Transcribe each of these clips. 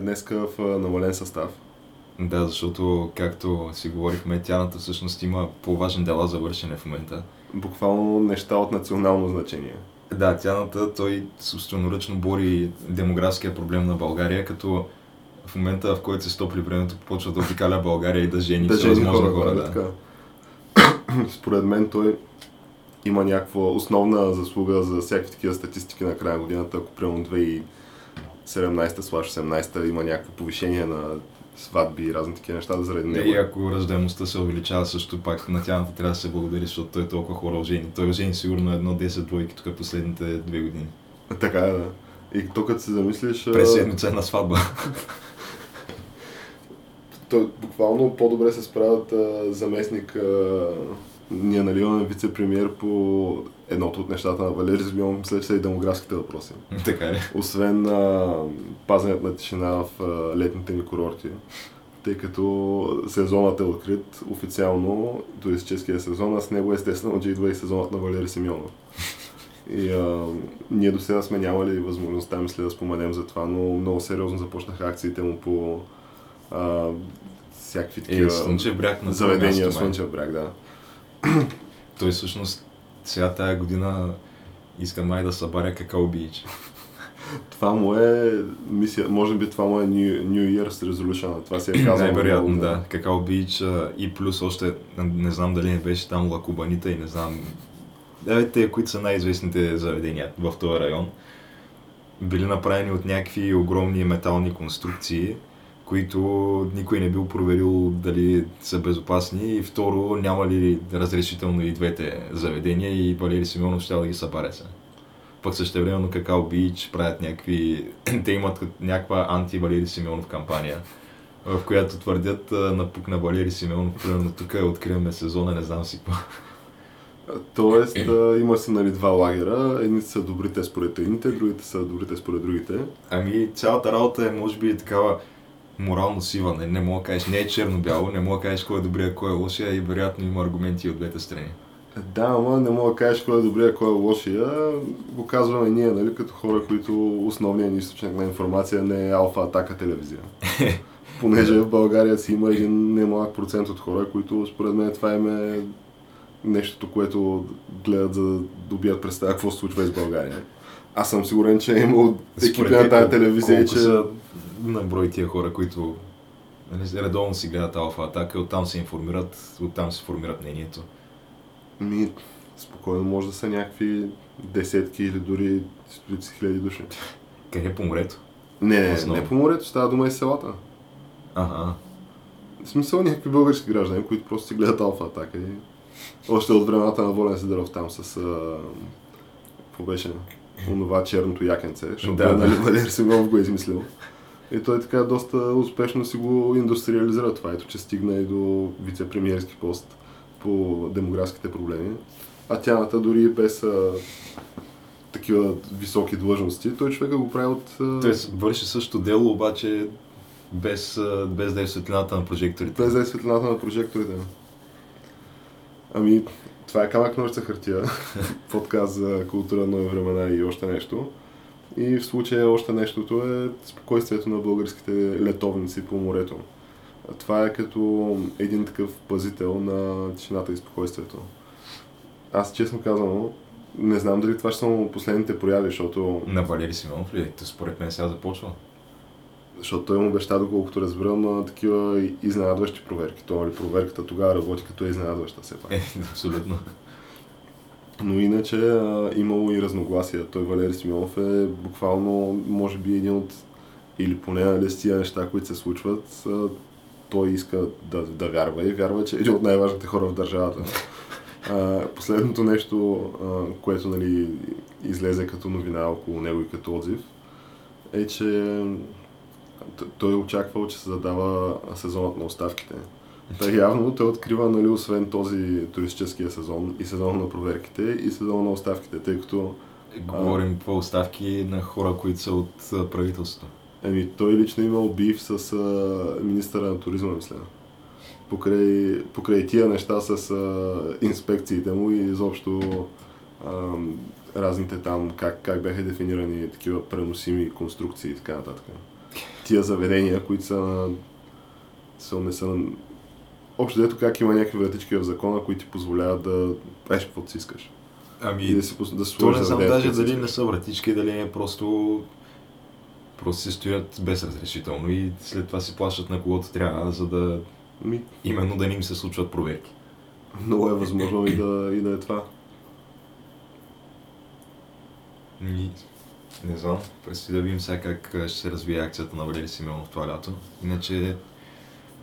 Днеска в намален състав. Да, защото, както си говорихме, тяната всъщност има по-важни дела за вършене в момента. Буквално неща от национално значение. Да, тяната той собственоръчно бори демографския проблем на България, като в момента, в който се стопли времето, почва да обикаля България и да жени всевъзможни хора. Да. Според мен той има някаква основна заслуга за всякакви такива статистики на края на годината, ако примерно 2017-18 има някакво повишение на сватби и разни такива неща заради него. И ако ръждаемостта се увеличава също, пак на тяната трябва да се благодари, защото той е толкова хора ожени. Той ожени сигурно едно 10 двойки тук последните 2 години. Така е, да. И тук като се замислиш... През седмица на сватба. Той буквално по-добре се справят заместник... Ние наливаме вице-премиер по едното от нещата на Валери Симеонов, мисля, че са и демографските въпроси. Така е. Освен пазенето на тишина в летните ни курорти, тъй като сезонът е открит официално, туристическия сезон, а с него естествено, че идва и сезонът на Валери Симеонов. И ние до сега сме нямали възможността, мисля, да споменем за това, но много сериозно започнаха акциите му по всякакви такива заведения, Слънчев бряг, да. Той всъщност сега тая година иска май да събаря Какао Бийч. Това му е мисия, може би това му е New Year's Resolution, това си е казано. Най-вероятно, да. Какао Бийч и плюс още, не знам дали не беше там Лакубанита и не знам... те, които са най-известните заведения в този район, били направени от някакви огромни метални конструкции, които никой не бил проверил дали са безопасни и второ, няма ли разрешително и двете заведения и Валери Симеонов ще да ги събаре се. Пък същевременно Какао Бийч правят някакви... Те имат някаква анти-Валери Симеонов кампания, в която твърдят напук на Валери Симеонов, примерно тук откриваме сезона, не знам си какво. Тоест, има си нали два лагера, едните са добрите според едните, другите са добрите според другите. Ами цялата работа е може би такава морално сива, не мога да кажеш, не е черно-бяло, не мога да кажеш кой е добрия, кой е лошия и вероятно има аргументи от двете страни. Да, ама не мога да кажеш кой е добрия, кой е лошия, го казваме ние, нали, като хора, които основният ни източник на информация не е Алфа Атака телевизия. Понеже в България си има един немалък процент от хора, които според мен това им е нещото, което гледат за да добият представа какво се случва из България. Аз съм сигурен, че е имал екипи на тази телевизия, че... на брой тия хора, които редовно си гледат Алфа Атака и оттам се информират, оттам се формират мнението. Ми, спокойно може да са някакви десетки или дори стотици хиляди души. Къде по морето? Не по морето, става дума и селата. Ага. В смисъл някакви български граждани, които просто си гледат Алфа Атака и още от времената на Волен Сидеров там с... побеше онова черното якенце, защото Валери Симеонов го е измислил. И той така доста успешно си го индустриализира това, ето че стигна и до вице-премиерски пост по демографските проблеми. А тяната дори без такива високи длъжности, той човека го прави от... Той върши също дело, обаче без да е светлината на прожекторите. Без да е светлината на прожекторите. Ами, това е камък ножица хартия, подкаст за култура, нови времена и още нещо. И в случая още нещото е спокойствието на българските летовници по морето. Това е като един такъв пазител на тишината и спокойствието. Аз честно казвам, не знам дали това ще са последните прояви, защото... На Валери Симеонов ли? Според мен сега започва. Защото той му обеща, доколкото разбирам, на такива изненадващи проверки. Това ли проверката тогава работи като е изненадваща все пак? Абсолютно. Но иначе имало и разногласия. Той Валери Симеонов е буквално, може би, един от, или поне нали, с тия неща, които се случват, той иска да вярва и вярва, че е един от най-важните хора в държавата. Последното нещо, което нали, излезе като новина около него и като отзив, е, че той очаквал, че се задава сезонът на оставките. Та явно той открива, нали, освен този туристическия сезон и сезон на проверките и сезон на оставките, тъй като... Говорим по оставки на хора, които са от правителството. Еми, той лично имал биф с министъра на туризма, мисля. Покрай тия неща с инспекциите му и изобщо разните там, как бяха дефинирани такива преносими конструкции и така нататък. Тия заведения, които са общо дето как има някакви вратички в закона, които ти позволяват да правиш каквото си искаш. Ами, то не знам даже дали не са вратички, дали не просто се стоят без разрешително и след това се плащат на когото трябва, за да именно да не им се случват проверки. Много е възможно и да е това. Не знам, предстои да видим сега как ще се развие акцията на Валери Симеонов това лято. Иначе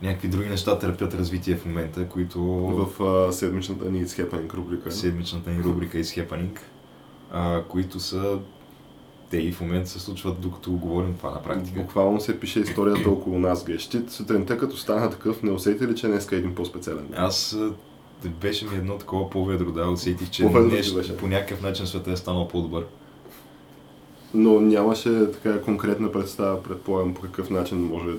някакви други неща търпят развитие в момента, които... В седмичната ни It's Happening рубрика. Седмичната ни рубрика It's Happening, които са... Те и в момента се случват, докато говорим това на практика. Буквално се пише историята около нас, гещи. Сутринта, като стана такъв, не усети ли, че днеска е един по-специален? Аз беше ми едно такова по-ведро, да, усетих, че нещо, по някакъв начин света е станал по-добър. Но нямаше така конкретна представа, предполагам, по какъв начин може...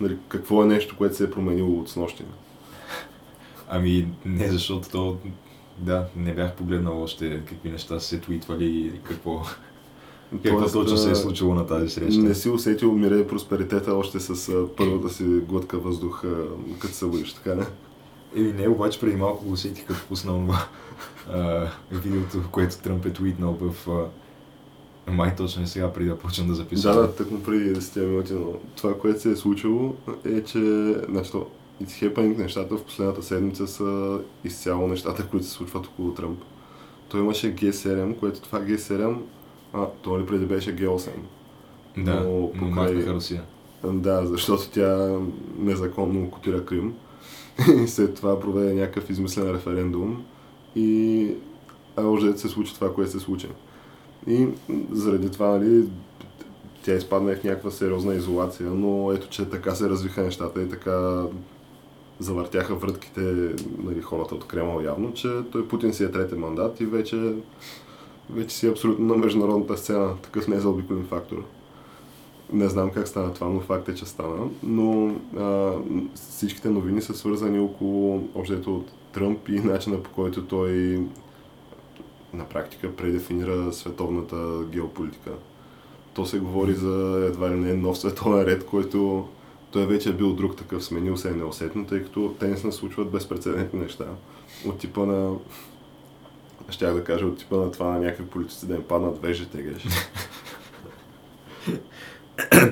Нали, какво е нещо, което се е променило от снощи? Ами не, защото то... Да, не бях погледнал още какви неща се твитвали и какво... Какво точно се е случило на тази среща? Не си усетил мира и просперитета още с първата си глътка въздух, като се бъдеш, така не? Еми не, обаче преди малко го усетих, като пуснал това видеото, което Тръмп е твитнал в... Май точно е сега, преди да почнем да записвам. Да, тъкмо преди 10 минути, но това, което се е случило, е, че It's Happening нещата в последната седмица са изцяло нещата, които се случват около Тръмп. Той имаше G7, което това G7 то ли преди беше G8? Да, но махнаха Русия. Да, защото тя незаконно окупира Крим и след това проведе някакъв измислен референдум и още се случи това, което се случи. И заради това, нали, тя изпадна в някаква сериозна изолация, но ето, че така се развиха нещата и така завъртяха вратките, нали, хората от Кремъл явно, че той Путин си е трети мандат и вече си абсолютно на международната сцена, такъв не е заобиколен фактор. Не знам как стана това, но факт е, че стана. Но всичките новини са свързани около общото от Тръмп и начина, по който той на практика предефинира световната геополитика. То се говори за едва ли не нов световен ред, който той вече е бил друг такъв, сменил се неусетно, тъй като те не се случват безпрецедентни неща. От типа на... Щях да кажа от типа на това на някакви политици да им паднат вежите, греши.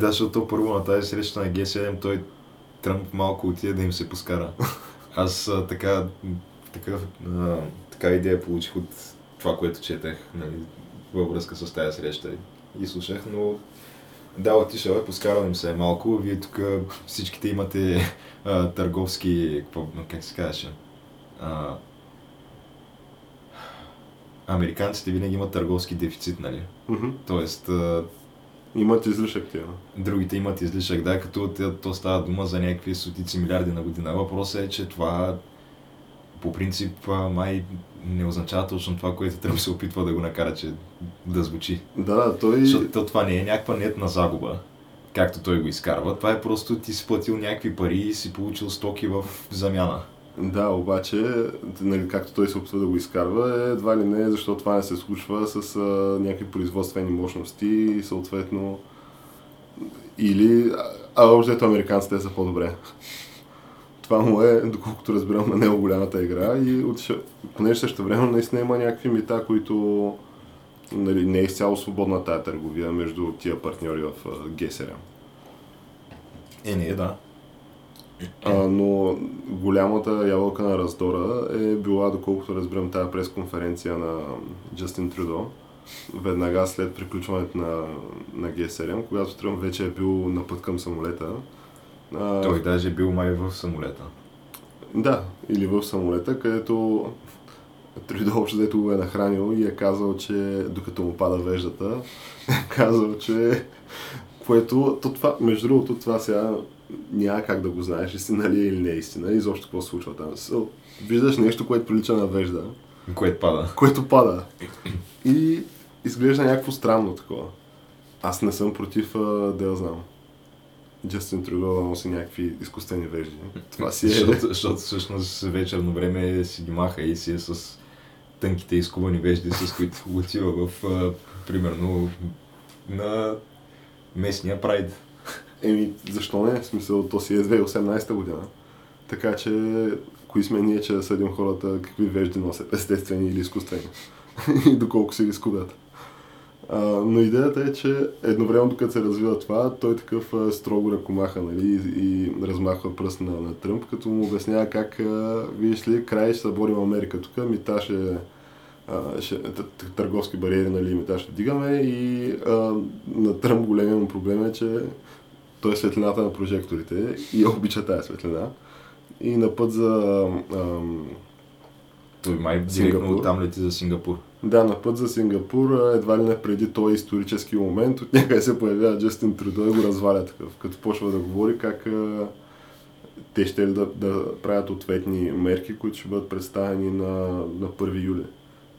Да, защото първо на тази среща на G7 той Тръмп малко отиде да им се поскара. Аз така идея получих от това, което четех, нали, във връзка с тази среща и слушах, но да, отишъл е, поскарал им се малко. Вие тук всичките имате търговски, как се казваше, американците винаги имат търговски дефицит, нали? Mm-hmm. Тоест... Имат излишък тя. Другите имат излишък, да, като то става дума за някакви стотици милиарди на година. Въпросът е, че това по принцип май не означава точно това, което Тръмп се опитва да го накара, че да звучи. Да, той... Защото това не е някаква нетна загуба, както той го изкарва. Това е просто ти си платил някакви пари и си получил стоки в замяна. Да, обаче, нали, както той се опитва да го изкарва, едва ли не, защото това не се случва с някакви производствени мощности и съответно... Или... Общо американците са по-добре. Това му е, доколкото разбирам, на него голямата игра и понеже също време наистина има някакви мита, които... Нали, не е изцяло свободна тая търговия между тия партньори в G7. Не, да. Но голямата ябълка на раздора е била, доколкото разберем, тая пресконференция на Justin Trudeau, веднага след приключването на G7, когато Тръмп вече е бил на път към самолета. Той даже е бил май в самолета. Да, или в самолета, където Трюдо общо дето го е нахранил и е казал, че докато му пада веждата, е казал, че което, то това, между другото, това сега няма как да го знаеш, истина ли е или не е истина, и защо какво се случва там. Виждаш нещо, което прилича на вежда. Което пада. И изглежда някакво странно такова. Аз не съм против да я знам. Justin Trudeau да носи някакви изкуствени вежди. Това си е... защото всъщност вечерно време си ги маха и си е с тънките изкубани вежди, с които отива в, примерно, на местния прайд. Еми, защо не? В смисъл, то си е 2018 година. Така че, кои сме ние, че да съдим хората какви вежди носят, естествени или изкуствени. И доколко си ги изкубят. Но идеята е, че едновременно докато се развива това, той такъв строго ръкомаха, нали, и размахва пръст на Тръмп, като му обяснява как, видиш ли, край ще съборим Америка тук, миташе търговски бариери, нали, миташе дигаме и на Тръмп големия му проблем е, че той е светлината на прожекторите и обича тая светлина и на път за той май директно там лети за Сингапур. Да, на път за Сингапур, едва ли не преди този исторически момент, от някъде се появява Justin Trudeau и го разваля такъв, като почва да говори как те ще да правят ответни мерки, които ще бъдат представени на 1 юли.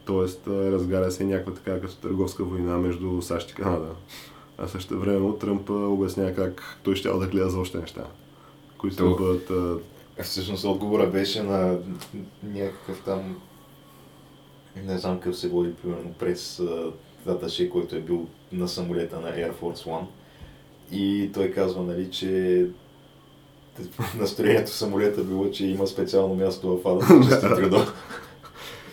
Тоест, разгаря се някаква така като търговска война между САЩ и Канада. А същевременно Тръмп обяснява как той ще да гледа за още неща, които ще бъдат... Всъщност отговора беше на някакъв там... Не знам къв се води, примерно, през даташе, който е бил на самолета на Air Force One. И той казва, нали, че настроението в самолета било, че има специално място в Ада, че сте трудо.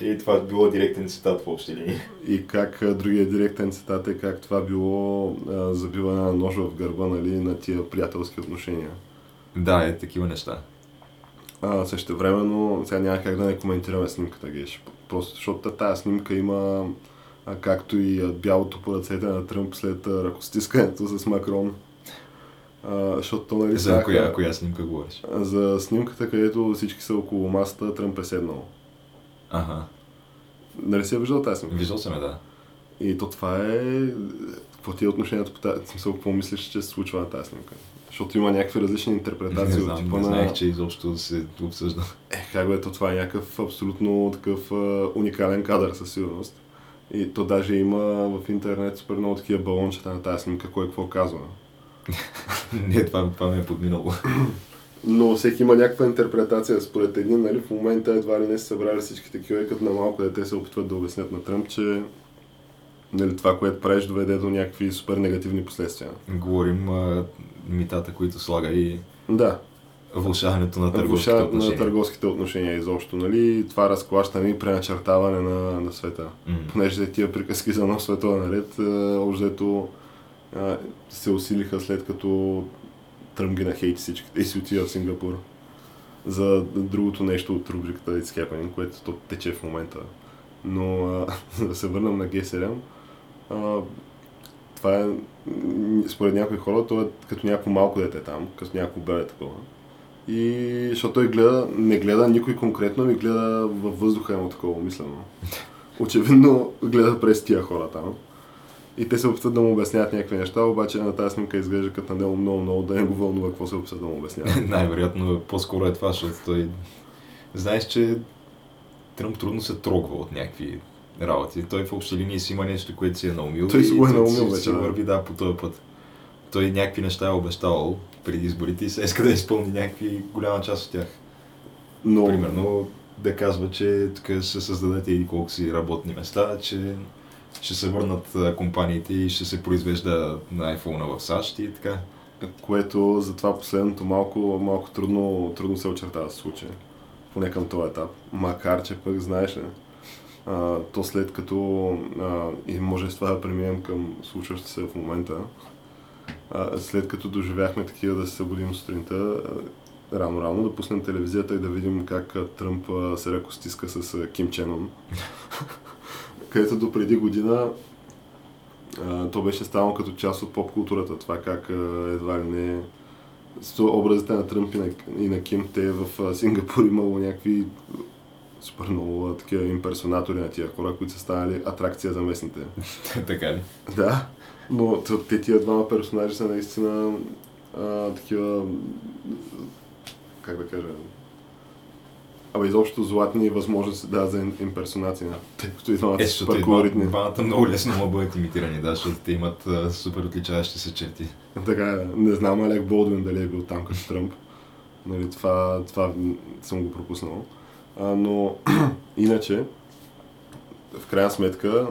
И това било директен цитат в общи линии. И как другия директен цитат е как това било забиване на нож в гърба, нали, на тия приятелски отношения. Да, е такива неща. Същевременно, сега няма как да не коментираме снимката, Геш. Просто защото тая снимка има, както и бялото по ръцете на Тръмп след ръкостискането с Макрон. Защото, нали, за коя снимка говориш? За снимката, където всички са около масата, Тръмп е седнал. Ага. Нали си я виждал тази снимка? Виждал съм я, да. И то това е... Какво ти е отношението по тази снимка? Какво мислиш, че се случва на тази снимка? Защото има някакви различни интерпретации. Не знам, от типа не знаех, че изобщо се обсъжда. Как бе, то това е някакъв абсолютно такъв уникален кадър със сигурност. И то даже има в интернет супер много такива балончета на тази снимка, кой какво казва. Не, това ме е подминало. Но всеки има някаква интерпретация според един, нали, в момента едва ли не се събрали всички такива, като на малко дете се опитват да обяснят на Тръмп, че нали, това, което правиш, доведе до някакви супер негативни последствия. Говорим митата, които слага и да. Влушаването на търговските отношения. На търговските отношения изобщо, нали, това разклащане и преначертаване на света. Mm-hmm. Понеже тия приказки за нов световен наред, общо се усилиха след като Тръмп ги нахейти всичките и си отива в Сингапур. За другото нещо от рубриката It's Happening, което тече в момента. Но да се върнем на G7, това е, според някои хора, то е като някакво малко дете там, като някакво бебе такова. И защото той гледа, не гледа никой конкретно, ми гледа във въздуха едно такова мислено. Очевидно гледа през тия хора там. И те се опитват да му обясняват някакви неща, обаче на тази снимка изглежда като на него много да не го вълнува какво се опитват да му обясняват. Най-вероятно по-скоро е това, защото той... Знаеш, че Тръмп трудно се трогва от някакви работи. Той в общи линии си има нещо, което си е наумил. Той си го е наумил вече. Той върви да по този път. Той някакви неща е обещавал преди изборите и се иска да изпълни някакви голяма част от тях. Но... Примерно да казва, че тук ще създадете и колко си работни места, че ще се върнат компаниите и ще се произвежда на iPhone-а в САЩ и така. Което за това последното малко трудно се очертава в случая. Поне към този етап, макар че пък, знаеш ли, то след като, и може с това да преминем към случващото се в момента, след като доживяхме такива да се събудим сутринта, рано да пуснем телевизията и да видим как Тръмп се ръкостиска с Ким Чен Ун, където до преди година то беше станало като част от поп-културата, това как едва ли не образите на Тръмп и на Ким, те в Сингапур имало някакви супер много такива имперсонатори на тия хора, които са станали атракция за местните. Така ли? Да, но те тия двама персонажи са наистина такива, как да кажа, изобщо златни възможности да за имперсонация, тъй като и двамата са супер колоритни. Двамата много лесно могат да бъдат имитирани, да, защото те имат супер отличаващи се черти. Така, не знам Алек Болдуин дали е бил там като Тръмп. Нали, това съм го пропуснал. Но иначе, в крайна сметка,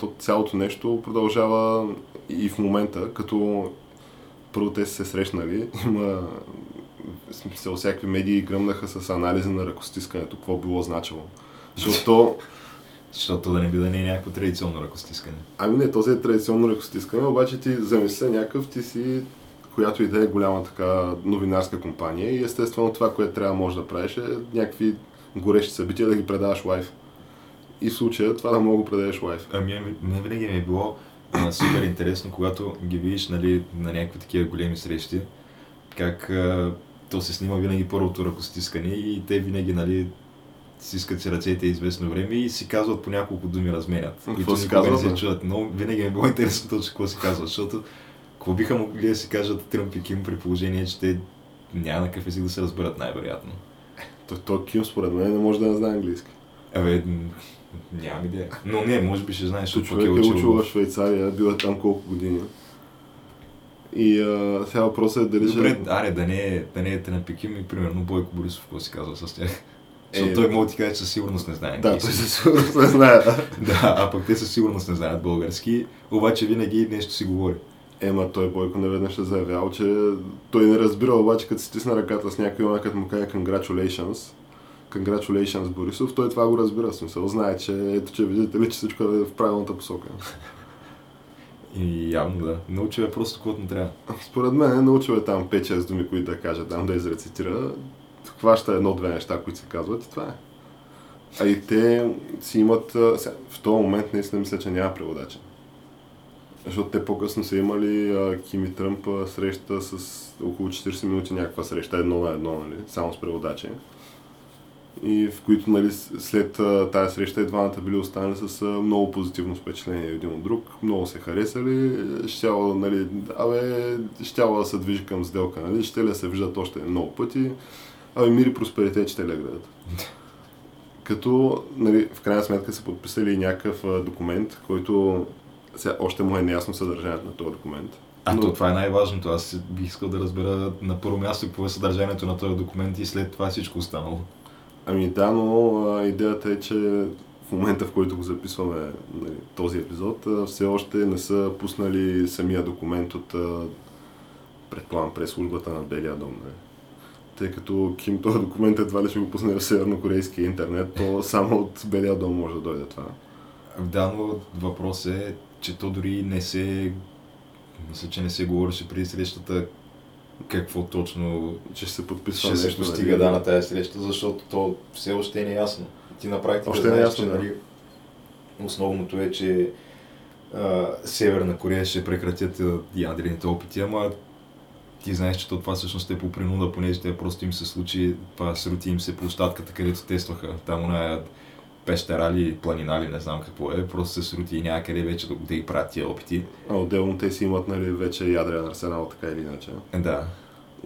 то цялото нещо продължава и в момента, като първо те са се срещнали, има смисъл, всякакви медии гръмнаха с анализа на ръкостискането, какво било значило. Защото да не би да не е някакво традиционно ръкостискане. Ами не, този е традиционно ръкостискане, обаче ти замисля някакъв, ти си която и да е голяма така новинарска компания и естествено това, което трябва може да правиш е някакви горещи събития да ги предаваш лайв. И в случая това да мога да предадеш лайв. Ами винаги ми е било супер интересно, когато ги видиш, нали, на някакви такива големи срещи, как то се снима винаги първото ръкостискане и те винаги, нали, стискат си ръцете известно време и си казват по няколко думи, разменят. Какво си казват? Не се чудат, но винаги ми е било интересно точно какво си казват, защото какво биха могли да си кажат Тръмп и Ким при положение, че те няма на какъв език да се разберат най-вероятно. Той Ким според мен не може да не знае английски. Абе, нямам идея. Но не, може би ще знаеш, защото човек е учил в Швейцария, бил е там колко години. И сега въпросът е дали... Добре, аре, да не е Тръмп и Ким и примерно Бойко Борисов, какво си казва с тях. Защото той мога да ти каже, че със сигурност не знае. Да, той със сигурност не знае. Да, а пък те със сигурност не знаят български, обаче винаги нещо си говори. Ема той Бойко неведнъж е заявял, че той не разбира, обаче като си стисна ръката с някой момент, като му каже Congratulations Борисов, той това го разбира, смисъл, знае, че ето че видите ли, че всичко е в правилната посока. И явно да. Научил е просто каквото му трябва. Според мен научил е там 5-6 думи, които да каже, там да изрецитира, хваща едно-две неща, които се казват и това е. А и те си имат... В този момент наистина мисля, че няма преводача. Защото те по-късно са имали Ким и Тръмп среща с около 40 минути някаква среща, едно на едно, нали, само с преводача. И в които, нали, след тази среща и двамата били останали с много позитивно впечатление един от друг, много се харесали, щяло, нали, щяло да се движи към сделка, нали, ще ли се виждат още много пъти, мир и просперитет ще ли гледат. Като, нали, в крайна сметка са подписали някакъв документ, който сега още му е неясно съдържанието на този документ. Но това е най-важното. Аз бих искал да разбера на първо място какво е съдържанието на този документ и след това всичко останало. Ами да, но идеята е, че в момента, в който го записваме, нали, този епизод, все още не са пуснали самия документ от предполагам през службата на Белия дом. Нали. Тъй като Ким този документ едва ли ще го пусне в севернокорейския интернет, то само от Белия дом може да дойде това. Да, но въпрос е, че то дори не се... Мисля, че не се говореше преди срещата какво точно че се подписва, ще се постига на тази среща, защото то все още е неясно. Ти на практика още знаеш, неясно, че нали, основното е, че Северна Корея ще прекратят ядрените опити, ама ти знаеш, че това всъщност е по принуда, понеже те просто им се случи, това срути им се площадката, където тестваха. Там оная пещерали, планинали, не знам какво е, просто се срути и някъде вече да ги правят тия опити. А отделно те си имат, нали, вече ядрен арсенал, така или иначе. Да.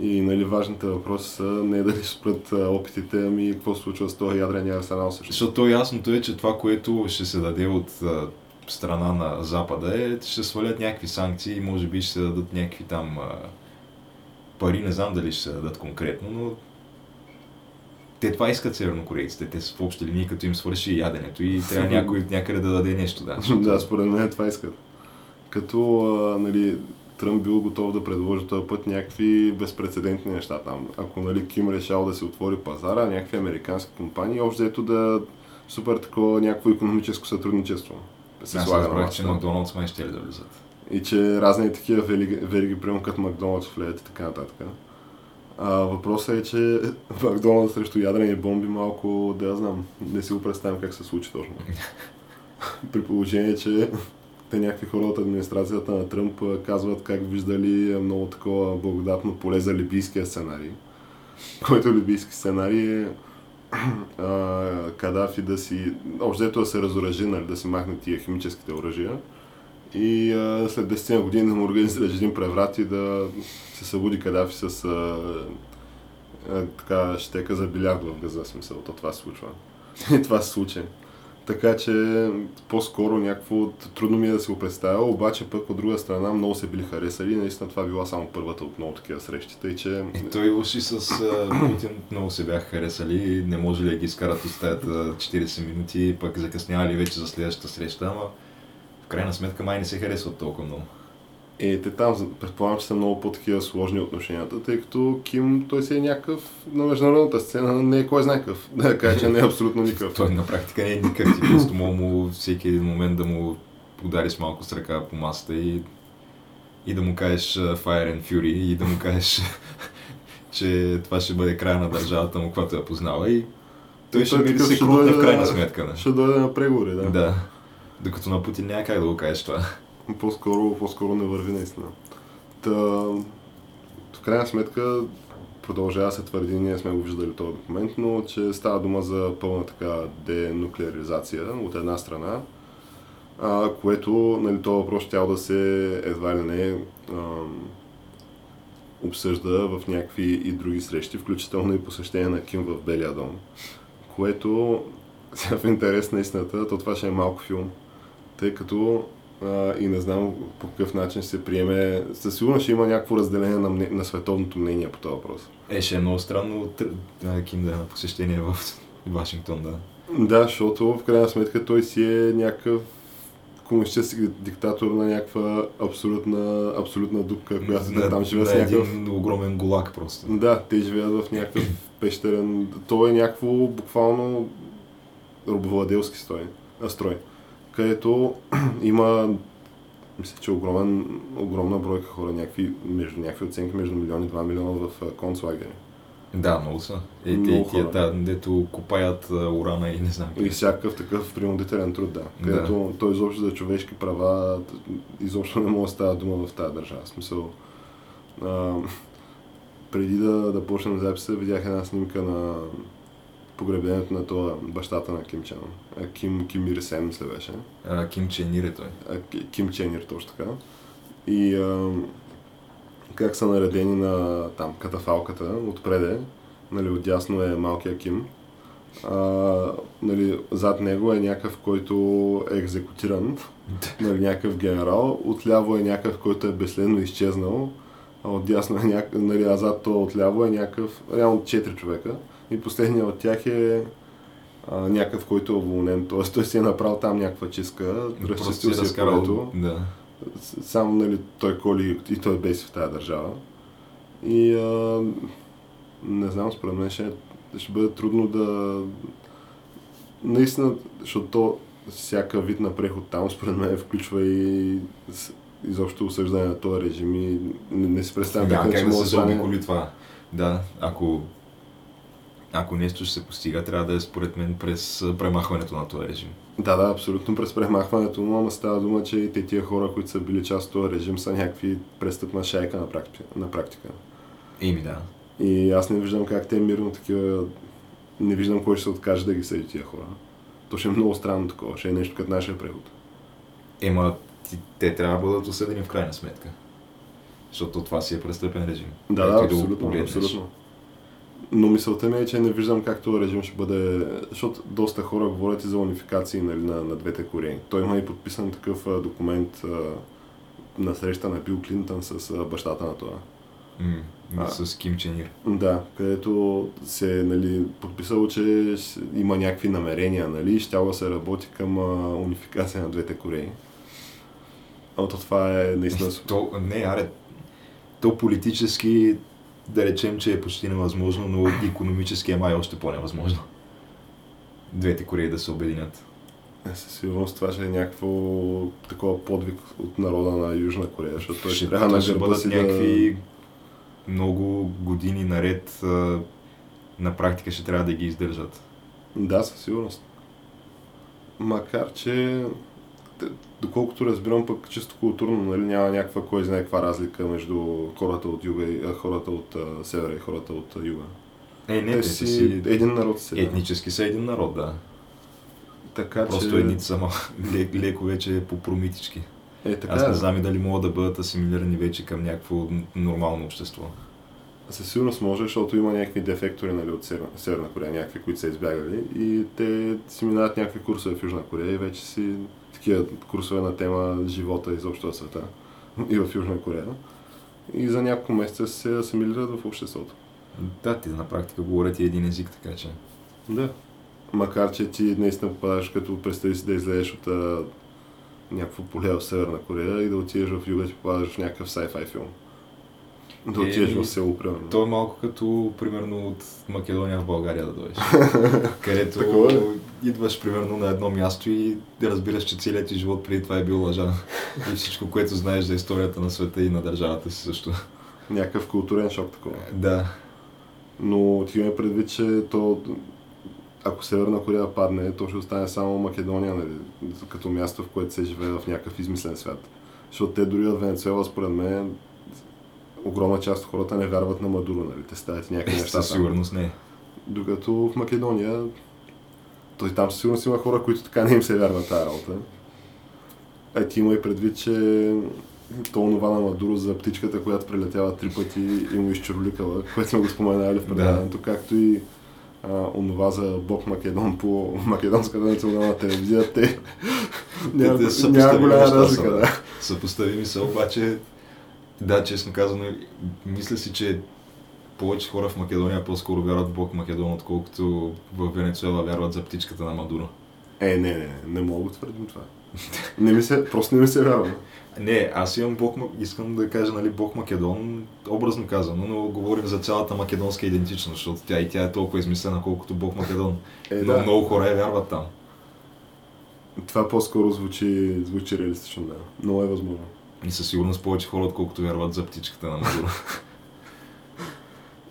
И, нали, важните въпроси са не е дали спрат опитите, ами какво се случва с този ядрен арсенал също. Защото ясното е, че това, което ще се даде от страна на Запада е, ще свалят някакви санкции и може би ще се дадат някакви там пари, не знам дали ще се дадат конкретно, но те това искат севернокорейците, те са в общи линии, като им свърши яденето и трябва някой от някъде да даде нещо. Да, да, според мен това искат. Като, нали, Тръмп бил готов да предложи този път някакви безпрецедентни неща там. Ако, нали, Ким решал да се отвори пазара, някакви американски компании, общо ето да супер такова някакво икономическо сътрудничество. Аз разбрах, че Макдоналдс май ще ли да влизат. И че разни такива вериги, примерно като Макдоналдс влеят и така нататък. Въпросът е, че Макдоналдс срещу ядрени бомби малко, да я знам, не си го представям как се случи точно. При положение, че те някакви хора от администрацията на Тръмп казват как виждали много такова благодатно поле за либийския сценарий, който либийски сценарий е Кадафи да си... Общото да се разоръжи, нали, да се махнат тия химическите оръжия. И след 10 години да му организираш един преврат и да се събуди Кадафи с така щека за билярд в газа, смисъл. То това се случва. И това се случи. Така че по-скоро някакво трудно ми е да се го представя, обаче пък от друга страна много се били харесали и наистина това била само първата от много такива срещи. Тъй, че... И той лоши с Путин много се бяха харесали и не може ли да ги изкарат от стаята 40 минути, пък закъснявали вече за следващата среща, ама в крайна сметка май не се харесват толкова много. Е, те там предполагам, че са много по-такива сложни отношенията, тъй като Ким, той си е някакъв на международната сцена, не е кой знае какъв, да кажа, че не е абсолютно никакъв. Той на практика не е никакъв, ти просто мога всеки един момент да му удариш малко с ръка по масата и да му кажеш Fire and Fury и да му кажеш, че това ще бъде края на държавата му, която я познава и той ще биде се крутна в крайна сметка. Не? Ще дойде на преговори, да. Да, докато на Путин няма как да го кажеш това. По-скоро не върви наистина. Та, в крайна сметка продължава се твърди, ние сме го виждали този документ, но че става дума за пълна така денуклеаризация от една страна, което нали, този въпрос тяло да се едва ли не обсъжда в някакви и други срещи, включително и посещение на Ким в Белия дом, което в интерес на истината, то това ще е малко филм, тъй като и не знам по какъв начин ще се приеме. Със сигурност ще има някакво разделение на световното мнение по този въпрос. Е, ще е много странно Ким да е на посещение в Вашингтон, да. Да, защото в крайна сметка той си е някакъв комунистически диктатор на някаква абсолютна дупка, която да, там живее с някакъв... един огромен голак просто. Да, те живеят в някакъв пещерен... Той е някакво буквално робовладелски строй. Където има, мисля, че огромна бройка хора, някакви оценки между милион и 2 милиона в концлагери. Да, много са. Тия дето купаят урана и не знам. И всякакъв такъв принудителен труд, да. Където той изобщо за човешки права, изобщо не може да става дума в тази държава. В смисъл, преди да почнем записа, видях една снимка на погребението на това бащата на Ким Чен Ун. Ким Ир Сен се беше. Ким Чен Ир е той. Ким Чен Ир, точно така. И как са наредени на там катафалката отпреде, нали, отдясно е малкия Ким. Нали, зад него е някакъв, който е екзекутиран, нали, някакъв генерал. Отляво е някакъв, който е безследно изчезнал. Отдясно е някакъв, нали, а зад това отляво е някакъв, реално 4 човека. И последният от тях е някакъв, който е уволнен. Тоест, той си е направил там някаква чистка, разчистил си полето. Да. Само, нали, той коли и той беси в тази държава. И не знам, според мен ще бъде трудно да... Наистина, защото всяка вид на преход там, според мен, включва и изобщо осъждане на този режим и не си представям как да се заобиколи това. Да, Ако нещо ще се постига, трябва да е според мен през премахването на този режим. Да, абсолютно през премахването, но става дума, че и тия хора, които са били част от този режим, са някакви престъпна шайка на практика. Ими да. И аз не виждам как те мирно такива... Не виждам кой ще се откаже да ги съди тия хора. То ще е много странно такова, ще е нещо като нашия преход. Ема те трябва да бъдат осъдени в крайна сметка. Защото това си е престъпен режим. Да, абсолютно. Но мисълта ми е, че не виждам как този режим ще бъде... Защото доста хора говорят и за унификации, нали, на двете Кореи. Той има и подписан такъв документ на среща на Бил Клинтън с бащата на това. С Ким Чен Ир. Да, където се е, нали, подписало, че има някакви намерения, нали, щяло да се работи към унификация на двете Кореи. Но това е наистина... То политически... Да речем, че е почти невъзможно, но икономически е май още по-невъзможно. Двете Кореи да се обединят. Със сигурност това ще е някакво такова подвиг от народа на Южна Корея, защото той ще трябва на гърба си някакви много години наред на практика ще трябва да ги издържат. Да, със сигурност. Макар, че доколкото разбирам, пък чисто културно, нали, няма някаква кой знае каква разлика между хората от юга и хората от севера и хората от юга. Те си един народ сега. Етнически са един народ, да. Така, просто едните са леко вече по-промитички. Аз не знам и дали могат да бъдат асимилирани вече към някакво нормално общество. Със сигурност може, защото има някакви дефектори, нали, от Северна Корея, някакви, които са избягали и те си минават някакви курсове в Южна Корея и вече си такива курсове на тема живота изобщо на света и в Южна Корея. И за няколко месеца се асимилират в обществото. Да, ти на практика говорят и един език, така че... Да. Макар че ти наистина попадаш, като представи си да излезеш от някакво поле в Северна Корея и да отидеш в юга и попадаш в някакъв sci-fi филм. Да отидеш в село, примерно. То е малко като, примерно, от Македония в България да дойдеш. Където идваш, примерно, на едно място и разбираш, че целият ти живот преди това е бил лъжа. И всичко, което знаеш за историята на света и на държавата си също. Някакъв културен шок такова. Да. Но ти имаме предвид, че то... Ако Северна Корея падне, то ще остане само Македония, нали, като място, в което се живее в някакъв измислен свят. Защото те дори от Венецуела, според мен, огромна част от хората не вярват на Мадуро, нали, те ставят някакви неща. Със сигурност не. Докато в Македония, той там със сигурност има хора, които така не им се вярва тази работа. А ти има и предвид, че то онова на Мадуро за птичката, която прилетява 3 пъти и му изчурликала, което сме го споменали в предаването, както и онова за Бог Македон по Македонската национална телевизия, те няма голяма разлика. Да. Съпоставими са, обаче, да, честно казано, мисля си, че повече хора в Македония по-скоро вярват в Бог Македон, отколкото в Венецуела вярват за птичката на Мадуро. Не мога да твърдим това. Просто не ми се вярва. Не, аз имам Бог, искам да кажа, нали, Бог Македон, образно казано, но говорим за цялата македонска идентичност, защото тя е толкова измислена, колкото Бог Македон. Но много хора я вярват там. Това по-скоро звучи реалистично, да. Много е възможно. И със сигурност повече хора, отколкото вярват за птичката на Мадуро.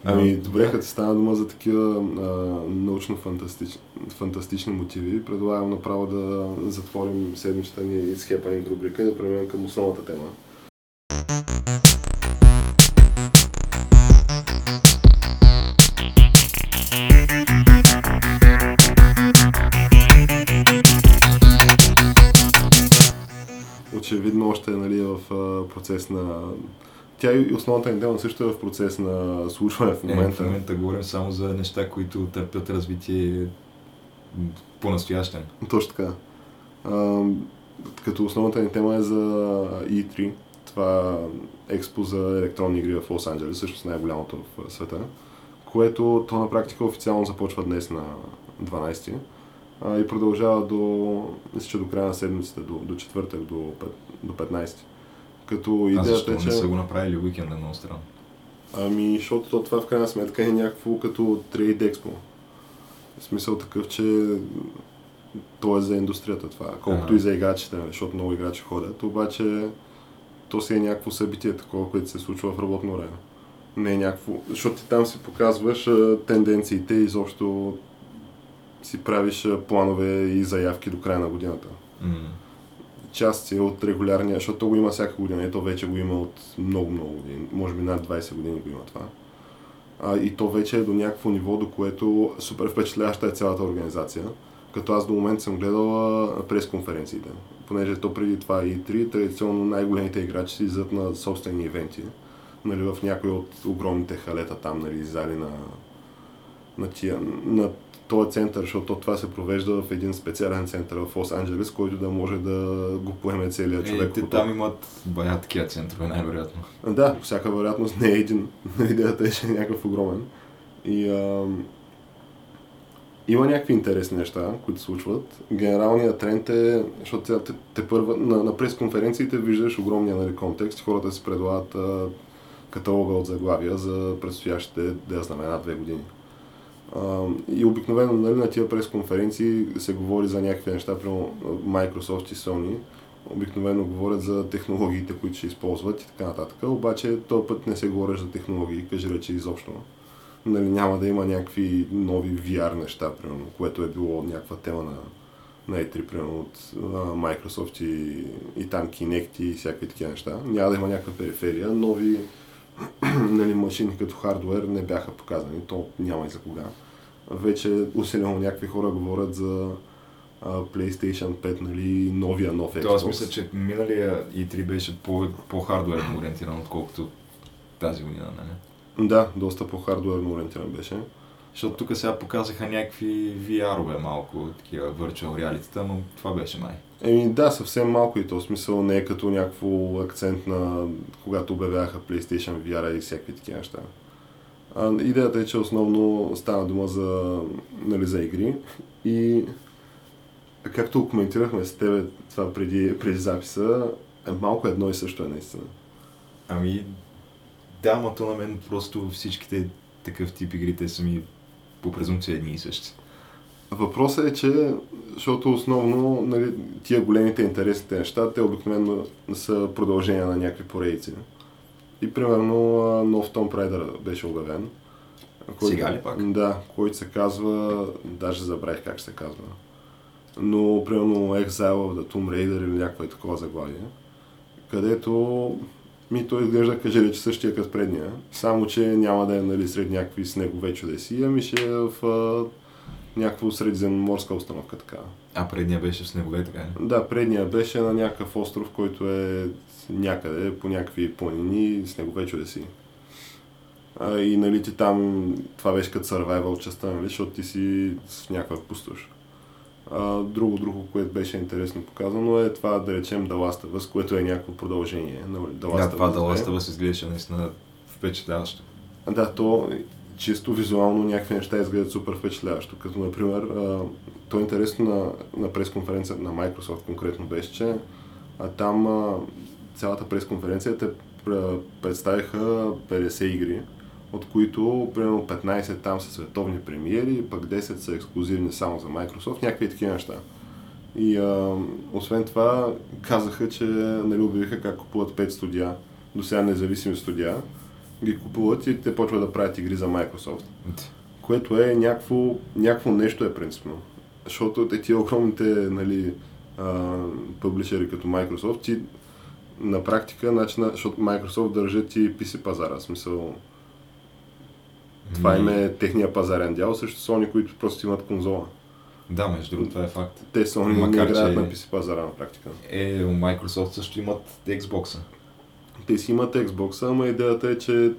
Ами, добре, като стана дума за такива научно-фантастични мотиви, предлагам направо да затворим седмичната ни It's Happening рубрика и да преминем към основната тема. Очевидно още е, нали, в процес на... Тя и основната ни тема също е в процес на случване в момента. В момента говорим само за неща, които търпят развитие по-настоящен. Точно така. Като основната ни тема е за E3, това експо за електронни игри в Лос-Анджелес, всъщност най-голямото в света, което то на практика официално започва днес на 12 и продължава до края на седмицата, до четвъртък, до 15. Като идеята, защо не са го направили уикенда на страна? Ами, защото това в крайна сметка е някакво като трейд експо. В смисъл такъв, че то е за индустрията това, колкото и за играчите, защото много играчи ходят, обаче то си е някакво събитие такова, което се случва в работно време. Не е някакво, защото ти там си показваш тенденциите и изобщо си правиш планове и заявки до края на годината. Част е от регулярния, защото го има всяка година, и то вече го има от много години, може би над 20 години го има това. И то вече е до някакво ниво, до което супер впечатляваща е цялата организация, като аз до момента съм гледал пресконференциите, понеже то преди това и E3, традиционно най-големите играчи си излизат на собствени ивенти, нали, в някои от огромните халета там, нали, зали на този център, защото това се провежда в един специален център в Лос-Анджелес, който да може да го поеме целият човек. Те там имат бая такива центрове, най-вероятно. Да, по всяка вероятност не е един. Идеята е, че е някакъв огромен. И има някакви интересни неща, които случват. Генералният тренд е, защото тепърва на пресконференциите виждаш огромния, нали, контекст. Хората се предлагат каталога от заглавия за предстоящите, да знам, 1-2 години. И обикновено, нали, на тия пресконференции се говори за някакви неща, примерно Microsoft и Sony, обикновено говорят за технологиите, които ще използват и така нататък, обаче този път не се говориш за технологии, кажи речи изобщо. Нали, няма да има някакви нови VR неща, примерно, което е било някаква тема на E3, примерно от Microsoft и там Kinect и всякакви такива неща. Няма да има някаква периферия, нови нали, машини като хардуер не бяха показани, то няма и за кога. Вече усилено някакви хора говорят за PlayStation 5, нали, нов Xbox. Аз мисля, че миналия E3 беше по-хардуерно ориентиран, отколкото тази година, нали? Да, доста по-хардуерно ориентиран беше. Защото тук сега показаха някакви VR-ове малко, такива virtual reality, но това беше май. Еми да, съвсем малко и то смисъл не е като някакво акцент на когато обявяха PlayStation VR и всякакви такива неща. Идеята е, че основно стана дума за, нали, за игри и както коментирахме с тебе това преди записа, малко едно и също е наистина. Ами да, но то на мен просто всичките такъв тип игрите са ми по презумпция едни и същи. Въпросът е, че, защото основно, нали, тия големите интересните неща, те обикновено са продължения на някакви поредици. И примерно нов Tomb Raider беше обявен. Сега ли пак? Да, който се казва, даже забравих как се казва. Но примерно Exile of the Tomb Raider или някаква е такова заглавие, където ми той изглежда, кажа ли, че същия като предния, само че няма да е, нали, сред някакви снегове чудеси, ами ще е в някаква средиземноморска установка така. А предния беше в снегове така? Да, предния беше на някакъв остров, който е някъде по някакви планини, снегове чудеси. И нали ти там, това беше като survival частта, нали, защото ти си в някаква пустош. Друго, което беше интересно показано е това, да речем, The Last of Us, което е някакво продължение. Да, това The Last of Us изглежда наистина впечатляващо. Да, то чисто визуално някакви неща изглеждат супер впечатляващо. Като, например, то е интересно на пресконференцията на Microsoft конкретно беше, че там цялата пресконференция те представиха 50 игри, от които примерно 15 там са световни премиери, пък 10 са ексклюзивни само за Microsoft, някакви такива неща. И освен това казаха, че, нали, обявиха как купуват 5 студия, досега независими студия, ги купуват и те почват да правят игри за Microsoft. Което е някакво нещо е принципно. Защото тия огромните, нали, публишери като Microsoft, ти на практика начина, защото Microsoft държат и PC пазара, смисъл. Това им е техния пазарен дял, също Sony, които просто имат конзола. Да, между другото, това е факт. Те Sony не играят на PC пазара на практика. Microsoft също имат Xbox-а. Те си имат Xbox-а, ама идеята е, че